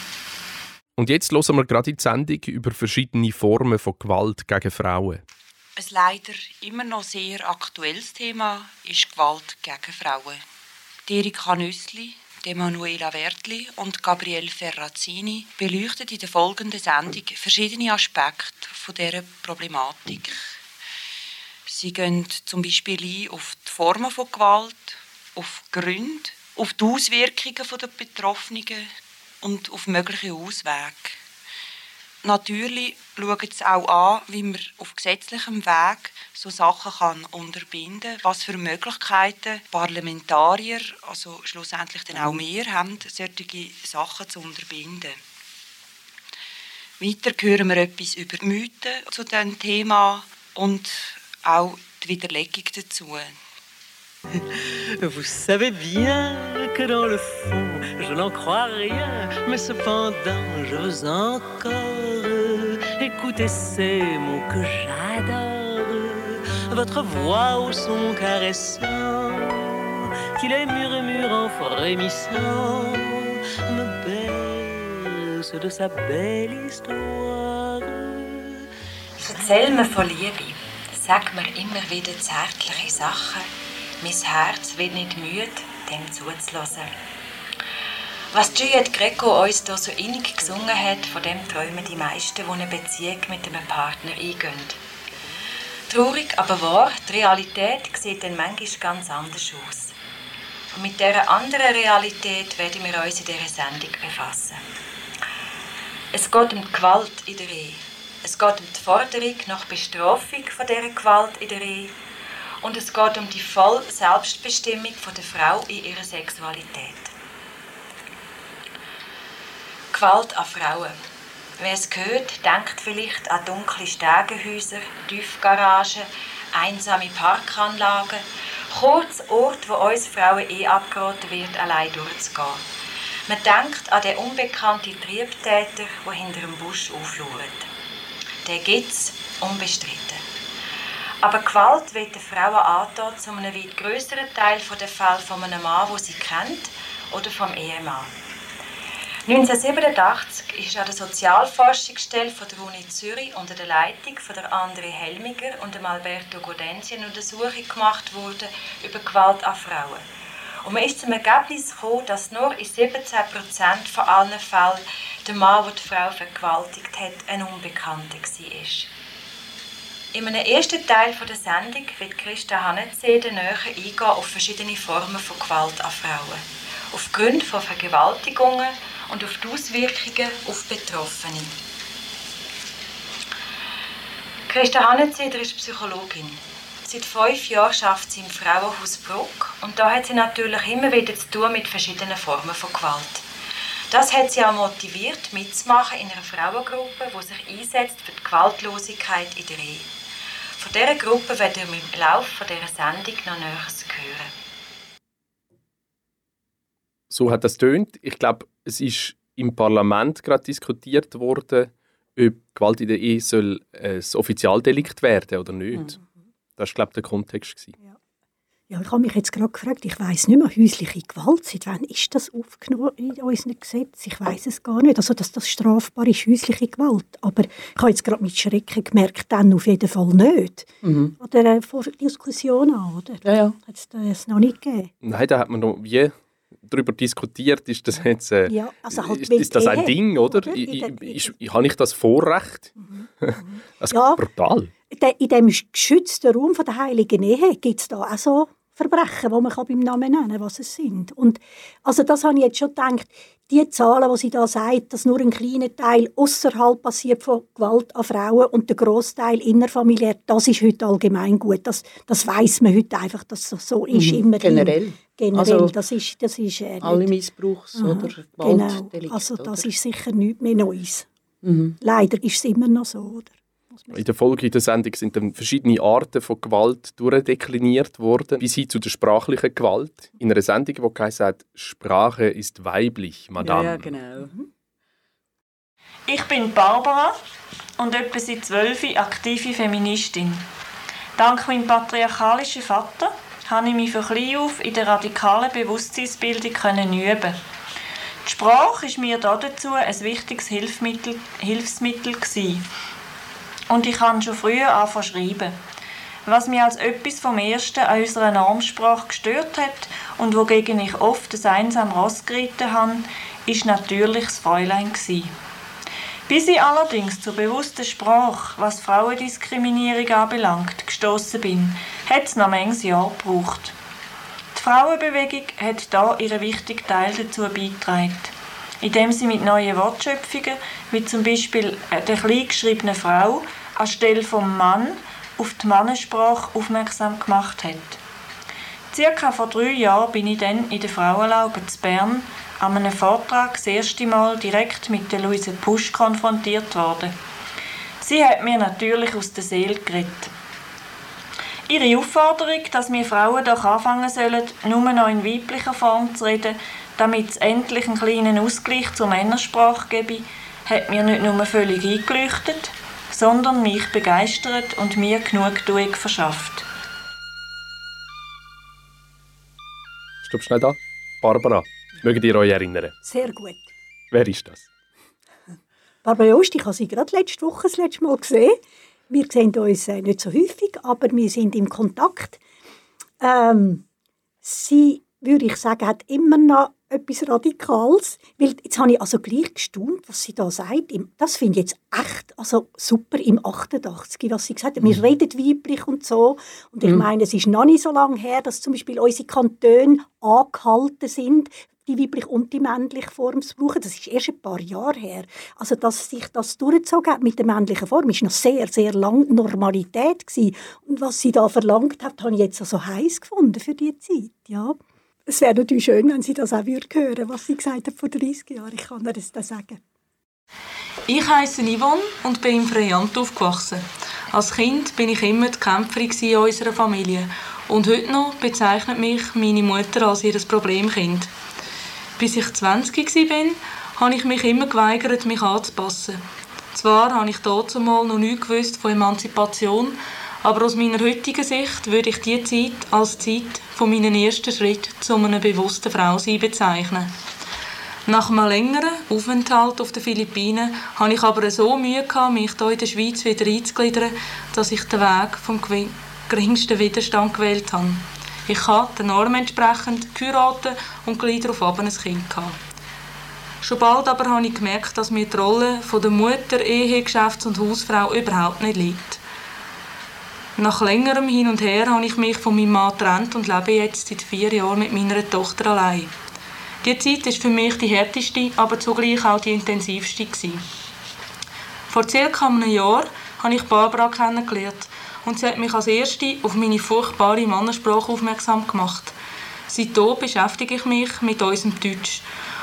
Und jetzt hören wir gerade die Sendung über verschiedene Formen von Gewalt gegen Frauen. Ein leider immer noch sehr aktuelles Thema ist Gewalt gegen Frauen. Die Erika Nüssli, Emanuela Wertli und Gabriele Ferrazini beleuchten in der folgenden Sendung verschiedene Aspekte dieser Problematik. Sie gehen zum Beispiel auf die Formen von Gewalt, auf Gründe, auf die Auswirkungen der Betroffenen und auf mögliche Auswege. Natürlich schauen sie auch an, wie man auf gesetzlichem Weg so Sachen kann unterbinden kann, was für Möglichkeiten Parlamentarier, also schlussendlich dann auch wir, haben, solche Sachen zu unterbinden. Weiter hören wir etwas über Mythen zu diesem Thema und auch die Widerlegung dazu. Vous savez bien que dans le fond, je n'en crois rien, mais cependant je veux encore écouter ces mots que j'adore, votre voix au son caressant, qui les murmure en frémissant, me berce de sa belle histoire. Ich erzähle mir von Liebe. sag mir immer wieder zärtliche Sachen. Mein Herz wird nicht müde, dem zuzuhören. Was Juliette Gréco uns hier so innig gesungen hat, von dem träumen die meisten, die eine Beziehung mit einem Partner eingehen. Traurig, aber wahr, die Realität sieht dann manchmal ganz anders aus. Und mit dieser anderen Realität werden wir uns in dieser Sendung befassen. Es geht um die Gewalt in der Ehe. Es geht um die Forderung nach Bestrafung von dieser Gewalt in der Ehe. Und es geht um die volle Selbstbestimmung von der Frau in ihrer Sexualität. Gewalt an Frauen. Wer es hört, denkt vielleicht an dunkle Stegenhäuser, Tiefgaragen, einsame Parkanlagen, kurz Orte, wo uns Frauen eh abgeraten wird, allein durchzugehen. Man denkt an den unbekannten Triebtäter, der hinter dem Busch auflauert. Den gibt es, unbestritten. Aber Gewalt wird den Frauen angetan, zu einem weit grösseren Teil der Fälle von einem Mann, den sie kennt, oder vom Ehemann. neunzehnhundertsiebenundachtzig ist an der Sozialforschungsstelle von der Uni Zürich unter der Leitung von der André Helmiger und dem Alberto Godenzi eine Untersuchung gemacht worden über Gewalt an Frauen. Und man ist zum Ergebnis gekommen, dass nur in siebzehn Prozent von allen Fällen der Mann, der die Frau vergewaltigt hat, ein Unbekannter war. In einem ersten Teil der Sendung wird Christa Hanezeder näher eingehen auf verschiedene Formen von Gewalt an Frauen, auf Gründe von Vergewaltigungen und auf die Auswirkungen auf Betroffene. Christa Hanezeder ist Psychologin. Seit fünf Jahren arbeitet sie im Frauenhaus Bruck und da hat sie natürlich immer wieder zu tun mit verschiedenen Formen von Gewalt. Das hat sie auch motiviert, mitzumachen in einer Frauengruppe, die sich einsetzt für die Gewaltlosigkeit in der Ehe. Von dieser Gruppe werden wir im Laufe dieser Sendung noch Näheres hören. So hat das tönt. Ich glaube, es ist im Parlament gerade diskutiert worden, ob Gewalt in der Ehe soll ein Offizialdelikt werden oder nicht. Mhm. Das war, glaube ich, der Kontext. Ja. Ja, ich habe mich jetzt gerade gefragt, ich weiss nicht mehr, häusliche Gewalt, seit wann ist das aufgenommen in unseren Gesetzen? Ich weiss es gar nicht, also dass das strafbar ist, häusliche Gewalt. Aber ich habe jetzt gerade mit Schrecken gemerkt, dann auf jeden Fall nicht. Mhm. Oder äh, vor Diskussionen, oder? Ja, ja. Hat es das noch nicht gegeben? Nein, da hat man noch wie... darüber diskutiert, ist das jetzt äh, ja, also halt ist, ist das ein Ding, oder? oder? Ich, ich, ich, habe ich das Vorrecht? Mhm. Das ist ja brutal. In dem geschützten Raum der heiligen Ehe gibt es da auch so Verbrechen, die man beim Namen nennen kann, was es sind. Und also das habe ich jetzt schon gedacht, die Zahlen, die sie da sagt, dass nur ein kleiner Teil außerhalb passiert von Gewalt an Frauen und der Grossteil innerfamiliär, das ist heute allgemein gut. Das, das weiss man heute einfach, dass das so ist. Mhm. Immerhin. Generell. Generell, also, das ist, das ist äh, alle Missbrauchs- aha, oder Gewaltdelikte. Genau, also das oder? Ist sicher nichts mehr Neues. Mhm. Leider ist es immer noch so, oder? In der Folge der Sendung sind dann verschiedene Arten von Gewalt durchdekliniert worden, bis hin zu der sprachlichen Gewalt. In einer Sendung, wo geheißen hat, Sprache ist weiblich, Madame. Ja, genau. Ich bin Barbara und etwa seit zwölf aktive Feministin. Dank meinem patriarchalischen Vater konnte ich mich von klein auf in der radikalen Bewusstseinsbildung üben. Die Sprache war mir dazu ein wichtiges Hilfsmittel, Hilfsmittel gewesen. Und ich kann schon früher anfangen zu schreiben. Was mich als etwas vom Ersten an unserer Normsprache gestört hat und wogegen ich oft das einsame Ross geritten habe, war natürlich das Fräulein. Bis ich allerdings zur bewussten Sprache, was Frauendiskriminierung anbelangt, gestossen bin, hat es noch manches Jahr gebraucht. Die Frauenbewegung hat da ihren wichtigen Teil dazu beigetragen, indem sie mit neuen Wortschöpfungen, wie zum Beispiel der klein geschriebenen Frau, anstelle vom Mann auf die Mannensprache aufmerksam gemacht hat. Circa vor drei Jahren bin ich dann in der Frauenlaube zu Bern an einem Vortrag das erste Mal direkt mit der Luise Pusch konfrontiert worden. Sie hat mir natürlich aus der Seele geredet. Ihre Aufforderung, dass wir Frauen doch anfangen sollen, nur noch in weiblicher Form zu reden, damit es endlich einen kleinen Ausgleich zur Männersprache gebe, hat mir nicht nur völlig eingeleuchtet, sondern mich begeistert und mir Genugtuung verschafft. Stopp schnell da. Barbara, mögt ihr euch erinnern? Sehr gut. Wer ist das? Barbara Jost, ich habe sie gerade letzte Woche das letzte Mal gesehen. Wir sehen uns nicht so häufig, aber wir sind im Kontakt. Ähm, sie, würde ich sagen, hat immer noch etwas Radikales, weil jetzt habe ich also gleich gestaunt, was sie da sagt. Das finde ich jetzt echt also super im achtundachtzig, was sie gesagt hat. Wir mhm. reden weiblich und so. Und ich mhm. meine, es ist noch nicht so lange her, dass zum Beispiel unsere Kantone angehalten sind, die weiblich und die männliche Form zu brauchen. Das ist erst ein paar Jahre her. Also, dass sich das durchgezogen hat mit der männlichen Form, ist noch sehr, sehr lange Normalität gewesen. Und was sie da verlangt hat, habe ich jetzt also heiß gefunden für diese Zeit, ja. Es wäre natürlich schön, wenn sie das auch hören würde, was sie gesagt hat vor dreißig Jahren. Ich kann ihr das da sagen. Ich heiße Yvonne und bin im Freiamt aufgewachsen. Als Kind bin ich immer die Kämpferin in unserer Familie. Und heute noch bezeichnet mich meine Mutter als ihr Problemkind. Bis ich zwanzig war, habe ich mich immer geweigert, mich anzupassen. Zwar habe ich dazumal noch nichts gewusst von Emanzipation, aber aus meiner heutigen Sicht würde ich diese Zeit als Zeit von meinen ersten Schritten zu einer bewussten Frausein bezeichnen. Nach einem längeren Aufenthalt auf den Philippinen hatte ich aber so Mühe, mich hier in der Schweiz wieder einzugliedern, dass ich den Weg vom geringsten Widerstand gewählt habe. Ich habe der Norm entsprechend geheiratet und gleich darauf ein Kind gehabt. Schon bald aber habe ich gemerkt, dass mir die Rolle der Mutter, Ehe, Geschäfts- und Hausfrau überhaupt nicht liegt. Nach längerem Hin und Her habe ich mich von meinem Mann getrennt und lebe jetzt seit vier Jahren mit meiner Tochter allein. Die Zeit war für mich die härteste, aber zugleich auch die intensivste gewesen. Vor circa einem Jahr habe ich Barbara kennengelernt und sie hat mich als Erste auf meine furchtbare Männersprache aufmerksam gemacht. Seitdem beschäftige ich mich mit unserem Deutsch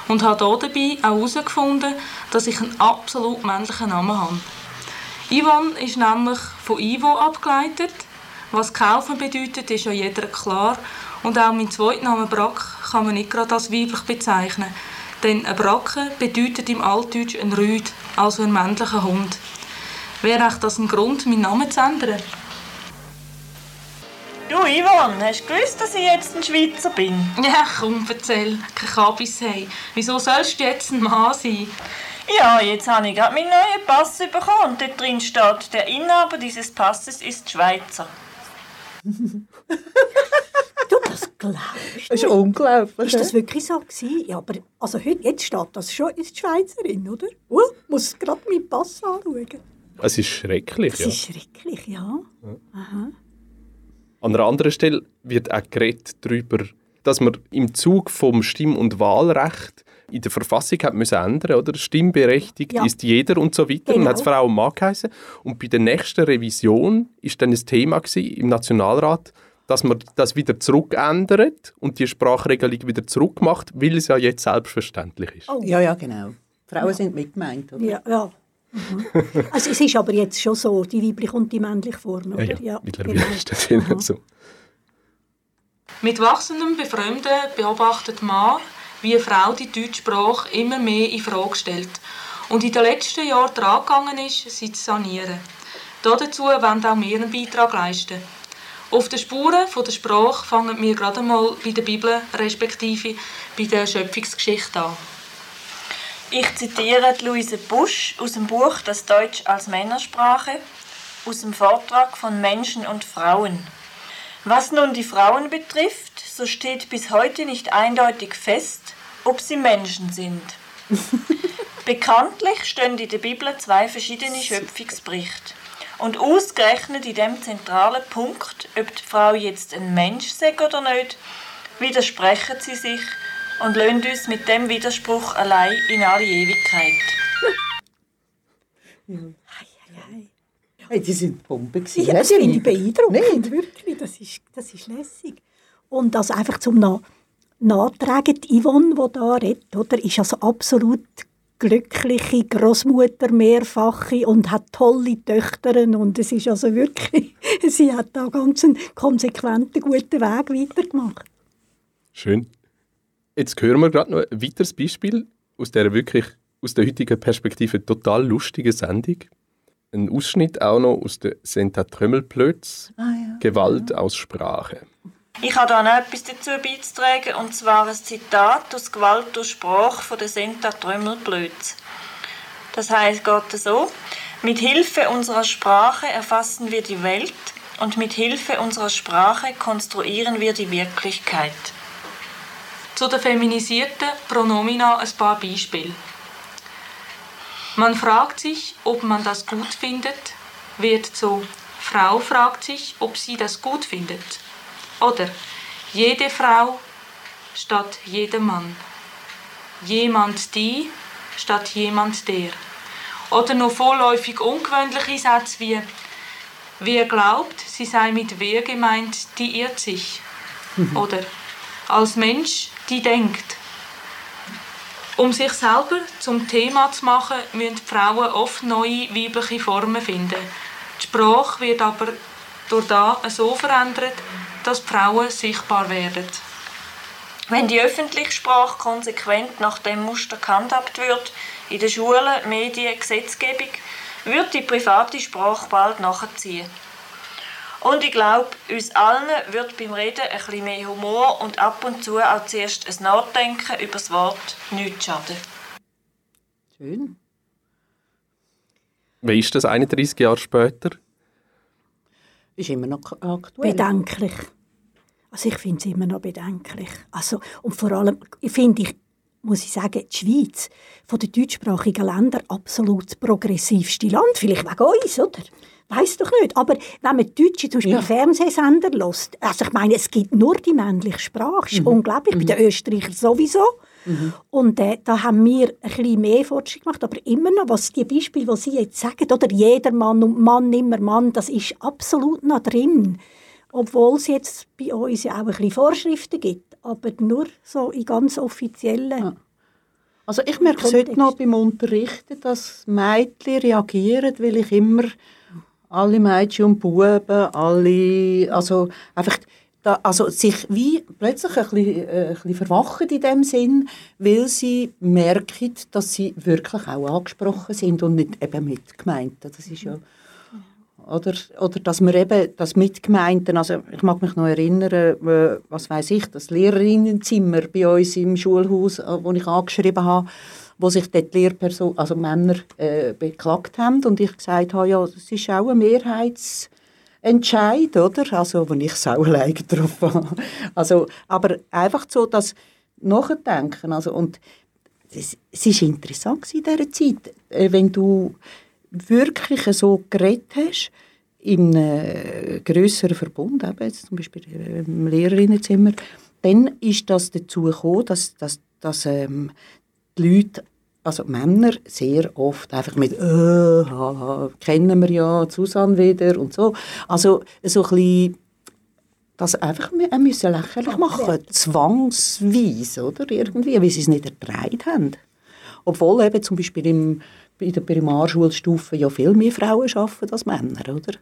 und habe dabei auch herausgefunden, dass ich einen absolut männlichen Namen habe. Yvonne ist nämlich von Ivo abgeleitet. Was kaufen bedeutet, ist ja jeder klar. Und auch mein Zweitname Brack kann man nicht gerade als weiblich bezeichnen. Denn ein Bracken bedeutet im Altdeutsch ein Rüd, also ein männlicher Hund. Wäre auch das ein Grund, meinen Namen zu ändern? Du Yvonne, hast du gewusst, dass ich jetzt ein Schweizer bin? Ja, komm, erzähl. Kein Kabis haben. Wieso sollst du jetzt ein Mann sein? Ja, jetzt habe ich gerade meinen neuen Pass bekommen und dort drin steht, der Inhaber dieses Passes ist Schweizer. Du, das glaubst du. Das ist unglaublich. Ist das wirklich so gewesen? Ja, aber also heute, jetzt steht das schon, ist Schweizerin, oder? Uh, muss gerade meinen Pass anschauen. Es ist schrecklich, es ja. Es ist schrecklich, ja. ja. Aha. An einer anderen Stelle wird auch geredet darüber, dass man im Zug vom Stimm- und Wahlrecht in der Verfassung hat müssen ändern, oder? Stimmberechtigt ja. ist jeder und so weiter. Genau. Und hat es Frau und Mann geheißen. Und bei der nächsten Revision war dann ein Thema im Nationalrat, dass man das wieder zurückändert und die Sprachregelung wieder zurückmacht, weil es ja jetzt selbstverständlich ist. Oh. Ja, ja, genau. Frauen ja. sind mitgemeint, oder? Ja, ja. Mhm. Also es ist aber jetzt schon so, die weibliche und die männliche Form, oder? Ja, ja. ja. mittlerweile genau. ist das immer so. Mit wachsendem Befremden beobachtet man, wie eine Frau die deutsche Sprache immer mehr infrage stellt und in den letzten Jahren drangegangen ist, sie zu sanieren. Dazu wollen auch wir einen Beitrag leisten. Auf den Spuren der Sprache fangen wir gerade mal bei der Bibel respektive bei der Schöpfungsgeschichte an. Ich zitiere Luise Pusch aus dem Buch «Das Deutsch als Männersprache» aus dem Vortrag von Menschen und Frauen. Was nun die Frauen betrifft, so steht bis heute nicht eindeutig fest, ob sie Menschen sind. Bekanntlich stehen in der Bibel zwei verschiedene Schöpfungsberichte. Und ausgerechnet in dem zentralen Punkt, ob die Frau jetzt ein Mensch sei oder nicht, widersprechen sie sich und lassen uns mit dem Widerspruch allein in alle Ewigkeit. Ja. Hey, die sind Pumpe gewesen. Ja, das finde ich beeindruckend, wirklich. Das ist, das ist lässig. Und das einfach zum Na- Nachtragen, die Yvonne, die da redet, oder, ist also absolut glückliche Großmutter, mehrfache, und hat tolle Töchter. Und es ist also wirklich, sie hat da ganz einen konsequenten, guten Weg weitergemacht. Schön. Jetzt hören wir gerade noch ein weiteres Beispiel aus dieser wirklich, aus der heutigen Perspektive total lustigen Sendung. Ein Ausschnitt auch noch aus der Senta Trömmelplötz, ah, ja. Gewalt ja. aus Sprache. Ich habe da noch etwas dazu beizutragen, und zwar ein Zitat aus Gewalt durch Sprache von der Senta Trömmelplötz. Das heißt, Gott so: Mit Hilfe unserer Sprache erfassen wir die Welt und mit Hilfe unserer Sprache konstruieren wir die Wirklichkeit. Zu den feminisierten Pronomina ein paar Beispiele. Man fragt sich, ob man das gut findet, wird zu Frau fragt sich, ob sie das gut findet. Oder jede Frau statt jedem Mann. Jemand die statt jemand der. Oder noch vorläufig ungewöhnliche Sätze wie: Wer glaubt, sie sei mit wer gemeint, die irrt sich. Mhm. Oder als Mensch, die denkt. Um sich selber zum Thema zu machen, müssen Frauen oft neue weibliche Formen finden. Die Sprache wird aber durch das so verändert, dass Frauen sichtbar werden. Wenn die öffentliche Sprache konsequent nach dem Muster gehandhabt wird, in den Schulen, Medien, Gesetzgebung, wird die private Sprache bald nachziehen. Und ich glaube, uns allen wird beim Reden ein bisschen mehr Humor und ab und zu auch zuerst ein Nachdenken über das Wort nicht schaden. Schön. Wie ist das einunddreissig Jahre später? Ist immer noch aktuell. Bedenklich. Also ich finde es immer noch bedenklich. Also, und vor allem finde ich, muss ich sagen, die Schweiz von den deutschsprachigen Ländern absolut progressivste Land. Vielleicht wegen uns, oder? Weiss doch nicht. Aber wenn man Deutsche zum Beispiel ja. Fernsehsender hört, also ich meine, es gibt nur die männliche Sprache, ist mhm. unglaublich, mhm. bei den Österreichern sowieso. Mhm. Und äh, da haben wir ein bisschen mehr Fortschritt gemacht, aber immer noch, was die Beispiele, die Sie jetzt sagen, oder jeder Mann und Mann, immer Mann, das ist absolut noch drin. Obwohl es jetzt bei uns ja auch ein bisschen Vorschriften gibt, aber nur so in ganz offiziellen ja. Also ich merke Kontext. Es heute noch beim Unterrichten, dass Mädchen reagieren, weil ich immer alle Mädchen und Buben, alle, also einfach, da, also sich wie plötzlich ein bisschen, ein bisschen verwachen in dem Sinn, weil sie merken, dass sie wirklich auch angesprochen sind und nicht eben mitgemeint. Das ist ja, oder, oder dass man eben das Mitgemeinten, also ich mag mich noch erinnern, was weiss ich, das Lehrerinnenzimmer bei uns im Schulhaus, wo ich angeschrieben habe, wo sich dort Lehrpersonen, also Männer, äh, beklagt haben und ich gesagt habe, ja, das ist auch ein Mehrheitsentscheid, oder? Also, wo ich Sauerlei getroffen habe. Also, aber einfach so das Nachdenken, also, und es war interessant in dieser Zeit, wenn du wirklich so geredet hast, in einem grösseren Verbund, eben jetzt zum Beispiel im Lehrerinnenzimmer, dann ist das dazu gekommen, dass, dass, dass ähm, die Leute, also Männer, sehr oft einfach mit äh, haha, kennen wir ja, Susanne wieder und so. Also so ein bisschen, das einfach wir müssen lächerlich machen, zwangsweise, oder, irgendwie, weil sie es nicht ertragen haben. Obwohl eben zum Beispiel im, in der Primarschulstufe ja viel mehr Frauen arbeiten als Männer, oder?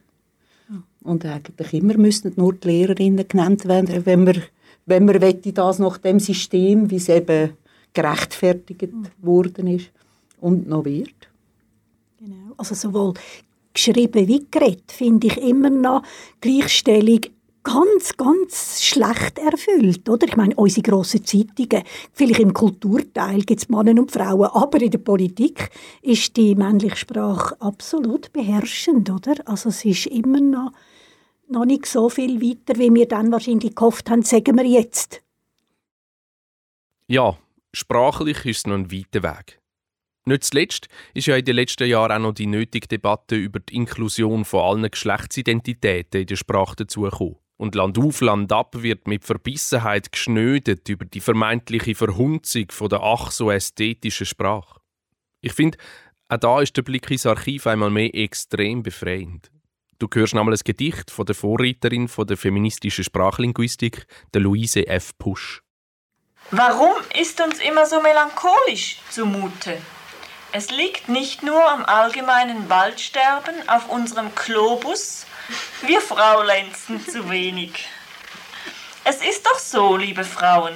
Und eigentlich immer müssen nur die Lehrerinnen genannt werden, wenn man, wenn man wette, das nach dem System, wie es eben gerechtfertigt worden ist und noch wird. Genau. Also sowohl geschrieben wie geredet finde ich immer noch Gleichstellung ganz, ganz schlecht erfüllt. Oder? Ich meine, unsere grossen Zeitungen, vielleicht im Kulturteil gibt es Männer und Frauen, aber in der Politik ist die männliche Sprache absolut beherrschend. Oder? Also es ist immer noch, noch nicht so viel weiter, wie wir dann wahrscheinlich gehofft haben, sagen wir jetzt. Ja, sprachlich ist es noch ein weiter Weg. Nicht zuletzt ist ja in den letzten Jahren auch noch die nötige Debatte über die Inklusion von allen Geschlechtsidentitäten in der Sprache dazugekommen. Und landauf, landab wird mit Verbissenheit geschnödet über die vermeintliche Verhunzung von der ach so ästhetischen Sprache. Ich finde, auch da ist der Blick ins Archiv einmal mehr extrem befreiend. Du hörst einmal ein Gedicht von der Vorreiterin von der feministischen Sprachlinguistik, der Luise F. Pusch. Warum ist uns immer so melancholisch zumute? Es liegt nicht nur am allgemeinen Waldsterben auf unserem Globus, wir Fraulenzen zu wenig. Es ist doch so, liebe Frauen,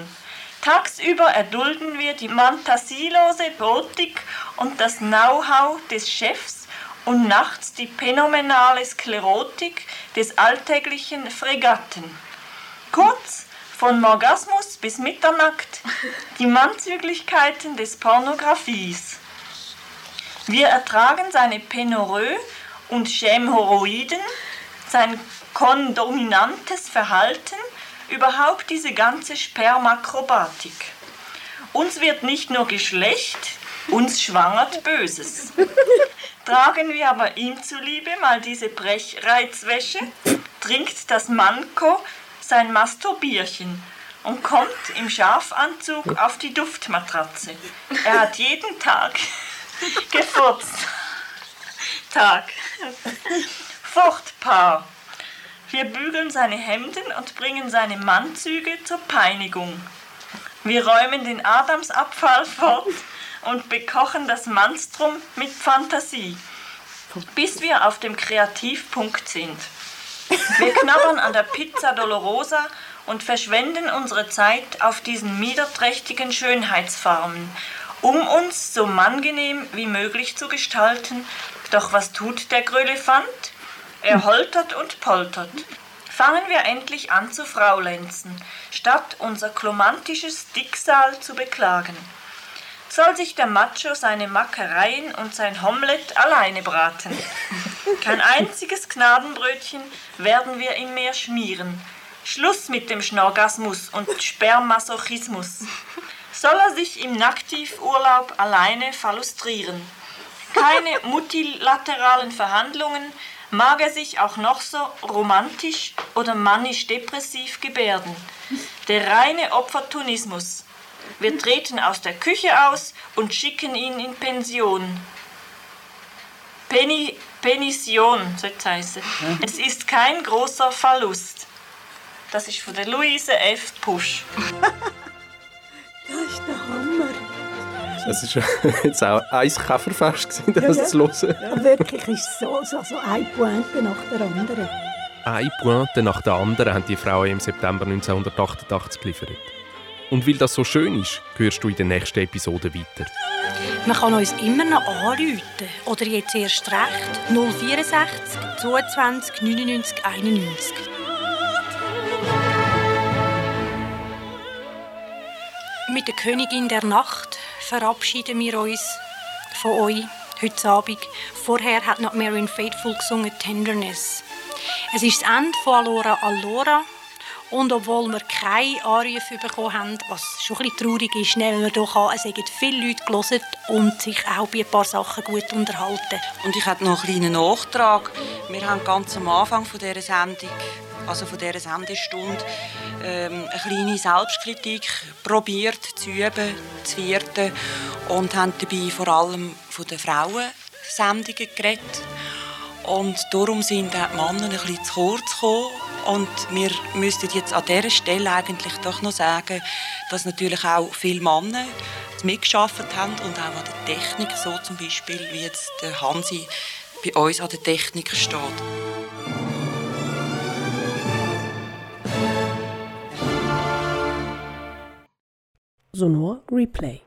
tagsüber erdulden wir die fantasielose Botik und das Know-how des Chefs und nachts die phänomenale Sklerotik des alltäglichen Fregatten. Kurz, von Orgasmus bis Mitternackt, die Mannzüglichkeiten des Pornografies. Wir ertragen seine Penorö- und Schämhoroiden, sein kondominantes Verhalten, überhaupt diese ganze Spermakrobatik. Uns wird nicht nur Geschlecht, uns schwangert Böses. Tragen wir aber ihm zuliebe mal diese Brechreizwäsche, trinkt das Manko sein Masturbierchen und kommt im Schafanzug auf die Duftmatratze. Er hat jeden Tag Geburtstag. Fortpaar. Wir bügeln seine Hemden und bringen seine Mannzüge zur Peinigung. Wir räumen den Adamsabfall fort und bekochen das Monstrum mit Fantasie, bis wir auf dem Kreativpunkt sind. Wir knabbern an der Pizza Dolorosa und verschwenden unsere Zeit auf diesen niederträchtigen Schönheitsfarmen, um uns so mangenehm wie möglich zu gestalten. Doch was tut der Grölefant? Er holtert und poltert. Fangen wir endlich an zu fraulenzen, statt unser klomantisches Dicksal zu beklagen. Soll sich der Macho seine Mackereien und sein Homlet alleine braten? Kein einziges Gnadenbrötchen werden wir ihm mehr schmieren. Schluss mit dem Schnorgasmus und Spermasochismus. Soll er sich im Nacktivurlaub alleine phallustrieren? Keine multilateralen Verhandlungen, mag er sich auch noch so romantisch oder manisch-depressiv gebärden. Der reine Opportunismus. Wir treten aus der Küche aus und schicken ihn in Pension. Peni, Penision, so heißt es. Es ist kein großer Verlust. Das ist von der Luise F. Pusch. Das ist der Hammer. Das war jetzt auch ein Käferfest, das ja, zu hören. Ja, wirklich, es ist so, so, so eine Pointe nach der anderen. Eine Pointe nach der anderen haben die Frauen im September neunzehnhundertachtundachtzig geliefert. Und weil das so schön ist, hörst du in der nächsten Episode weiter. Man kann uns immer noch anrufen. Oder jetzt erst recht null sechs vier, zwei zwei, neun neun, neun eins. Mit der Königin der Nacht verabschieden wir uns von euch heute Abend. Vorher hat noch Marian Faithfull gesungen «Tenderness». Es ist das Ende von «Allora, Allora». Und obwohl wir keine Anrufe bekommen haben, was schon ein bisschen traurig ist, nehmen wir doch an, es haben viele Leute gehört und sich auch bei ein paar Sachen gut unterhalten. Und ich habe noch einen kleinen Nachtrag. Wir haben ganz am Anfang von dieser Sendung, also von dieser Sendestunde, eine kleine Selbstkritik probiert zu üben, zu vierten, und haben dabei vor allem von den Frauensendungen geredet. Und darum sind die Männer ein bisschen zu kurz gekommen. Und wir müssten jetzt an dieser Stelle eigentlich doch noch sagen, dass natürlich auch viele Männer mitgearbeitet haben und auch an der Technik, so zum Beispiel wie jetzt der Hansi bei uns an der Technik steht. Sonor Replay.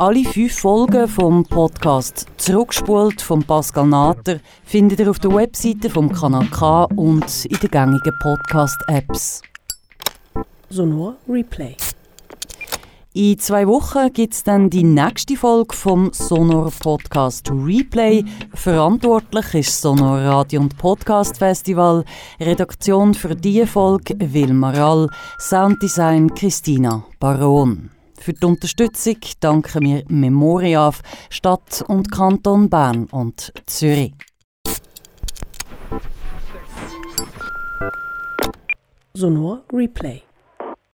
Alle fünf Folgen vom Podcast «Zurückgespult» von Pascal Nater findet ihr auf der Webseite vom Kanal K und in den gängigen Podcast-Apps. Sonor Replay. In zwei Wochen gibt es dann die nächste Folge vom Sonor Podcast Replay. Verantwortlich ist Sonor Radio und Podcast Festival. Redaktion für diese Folge Wilma Rall. Sounddesign Christina Baron. Für die Unterstützung danken wir Memoriaf, Stadt und Kanton Bern und Zürich. Sonor Replay.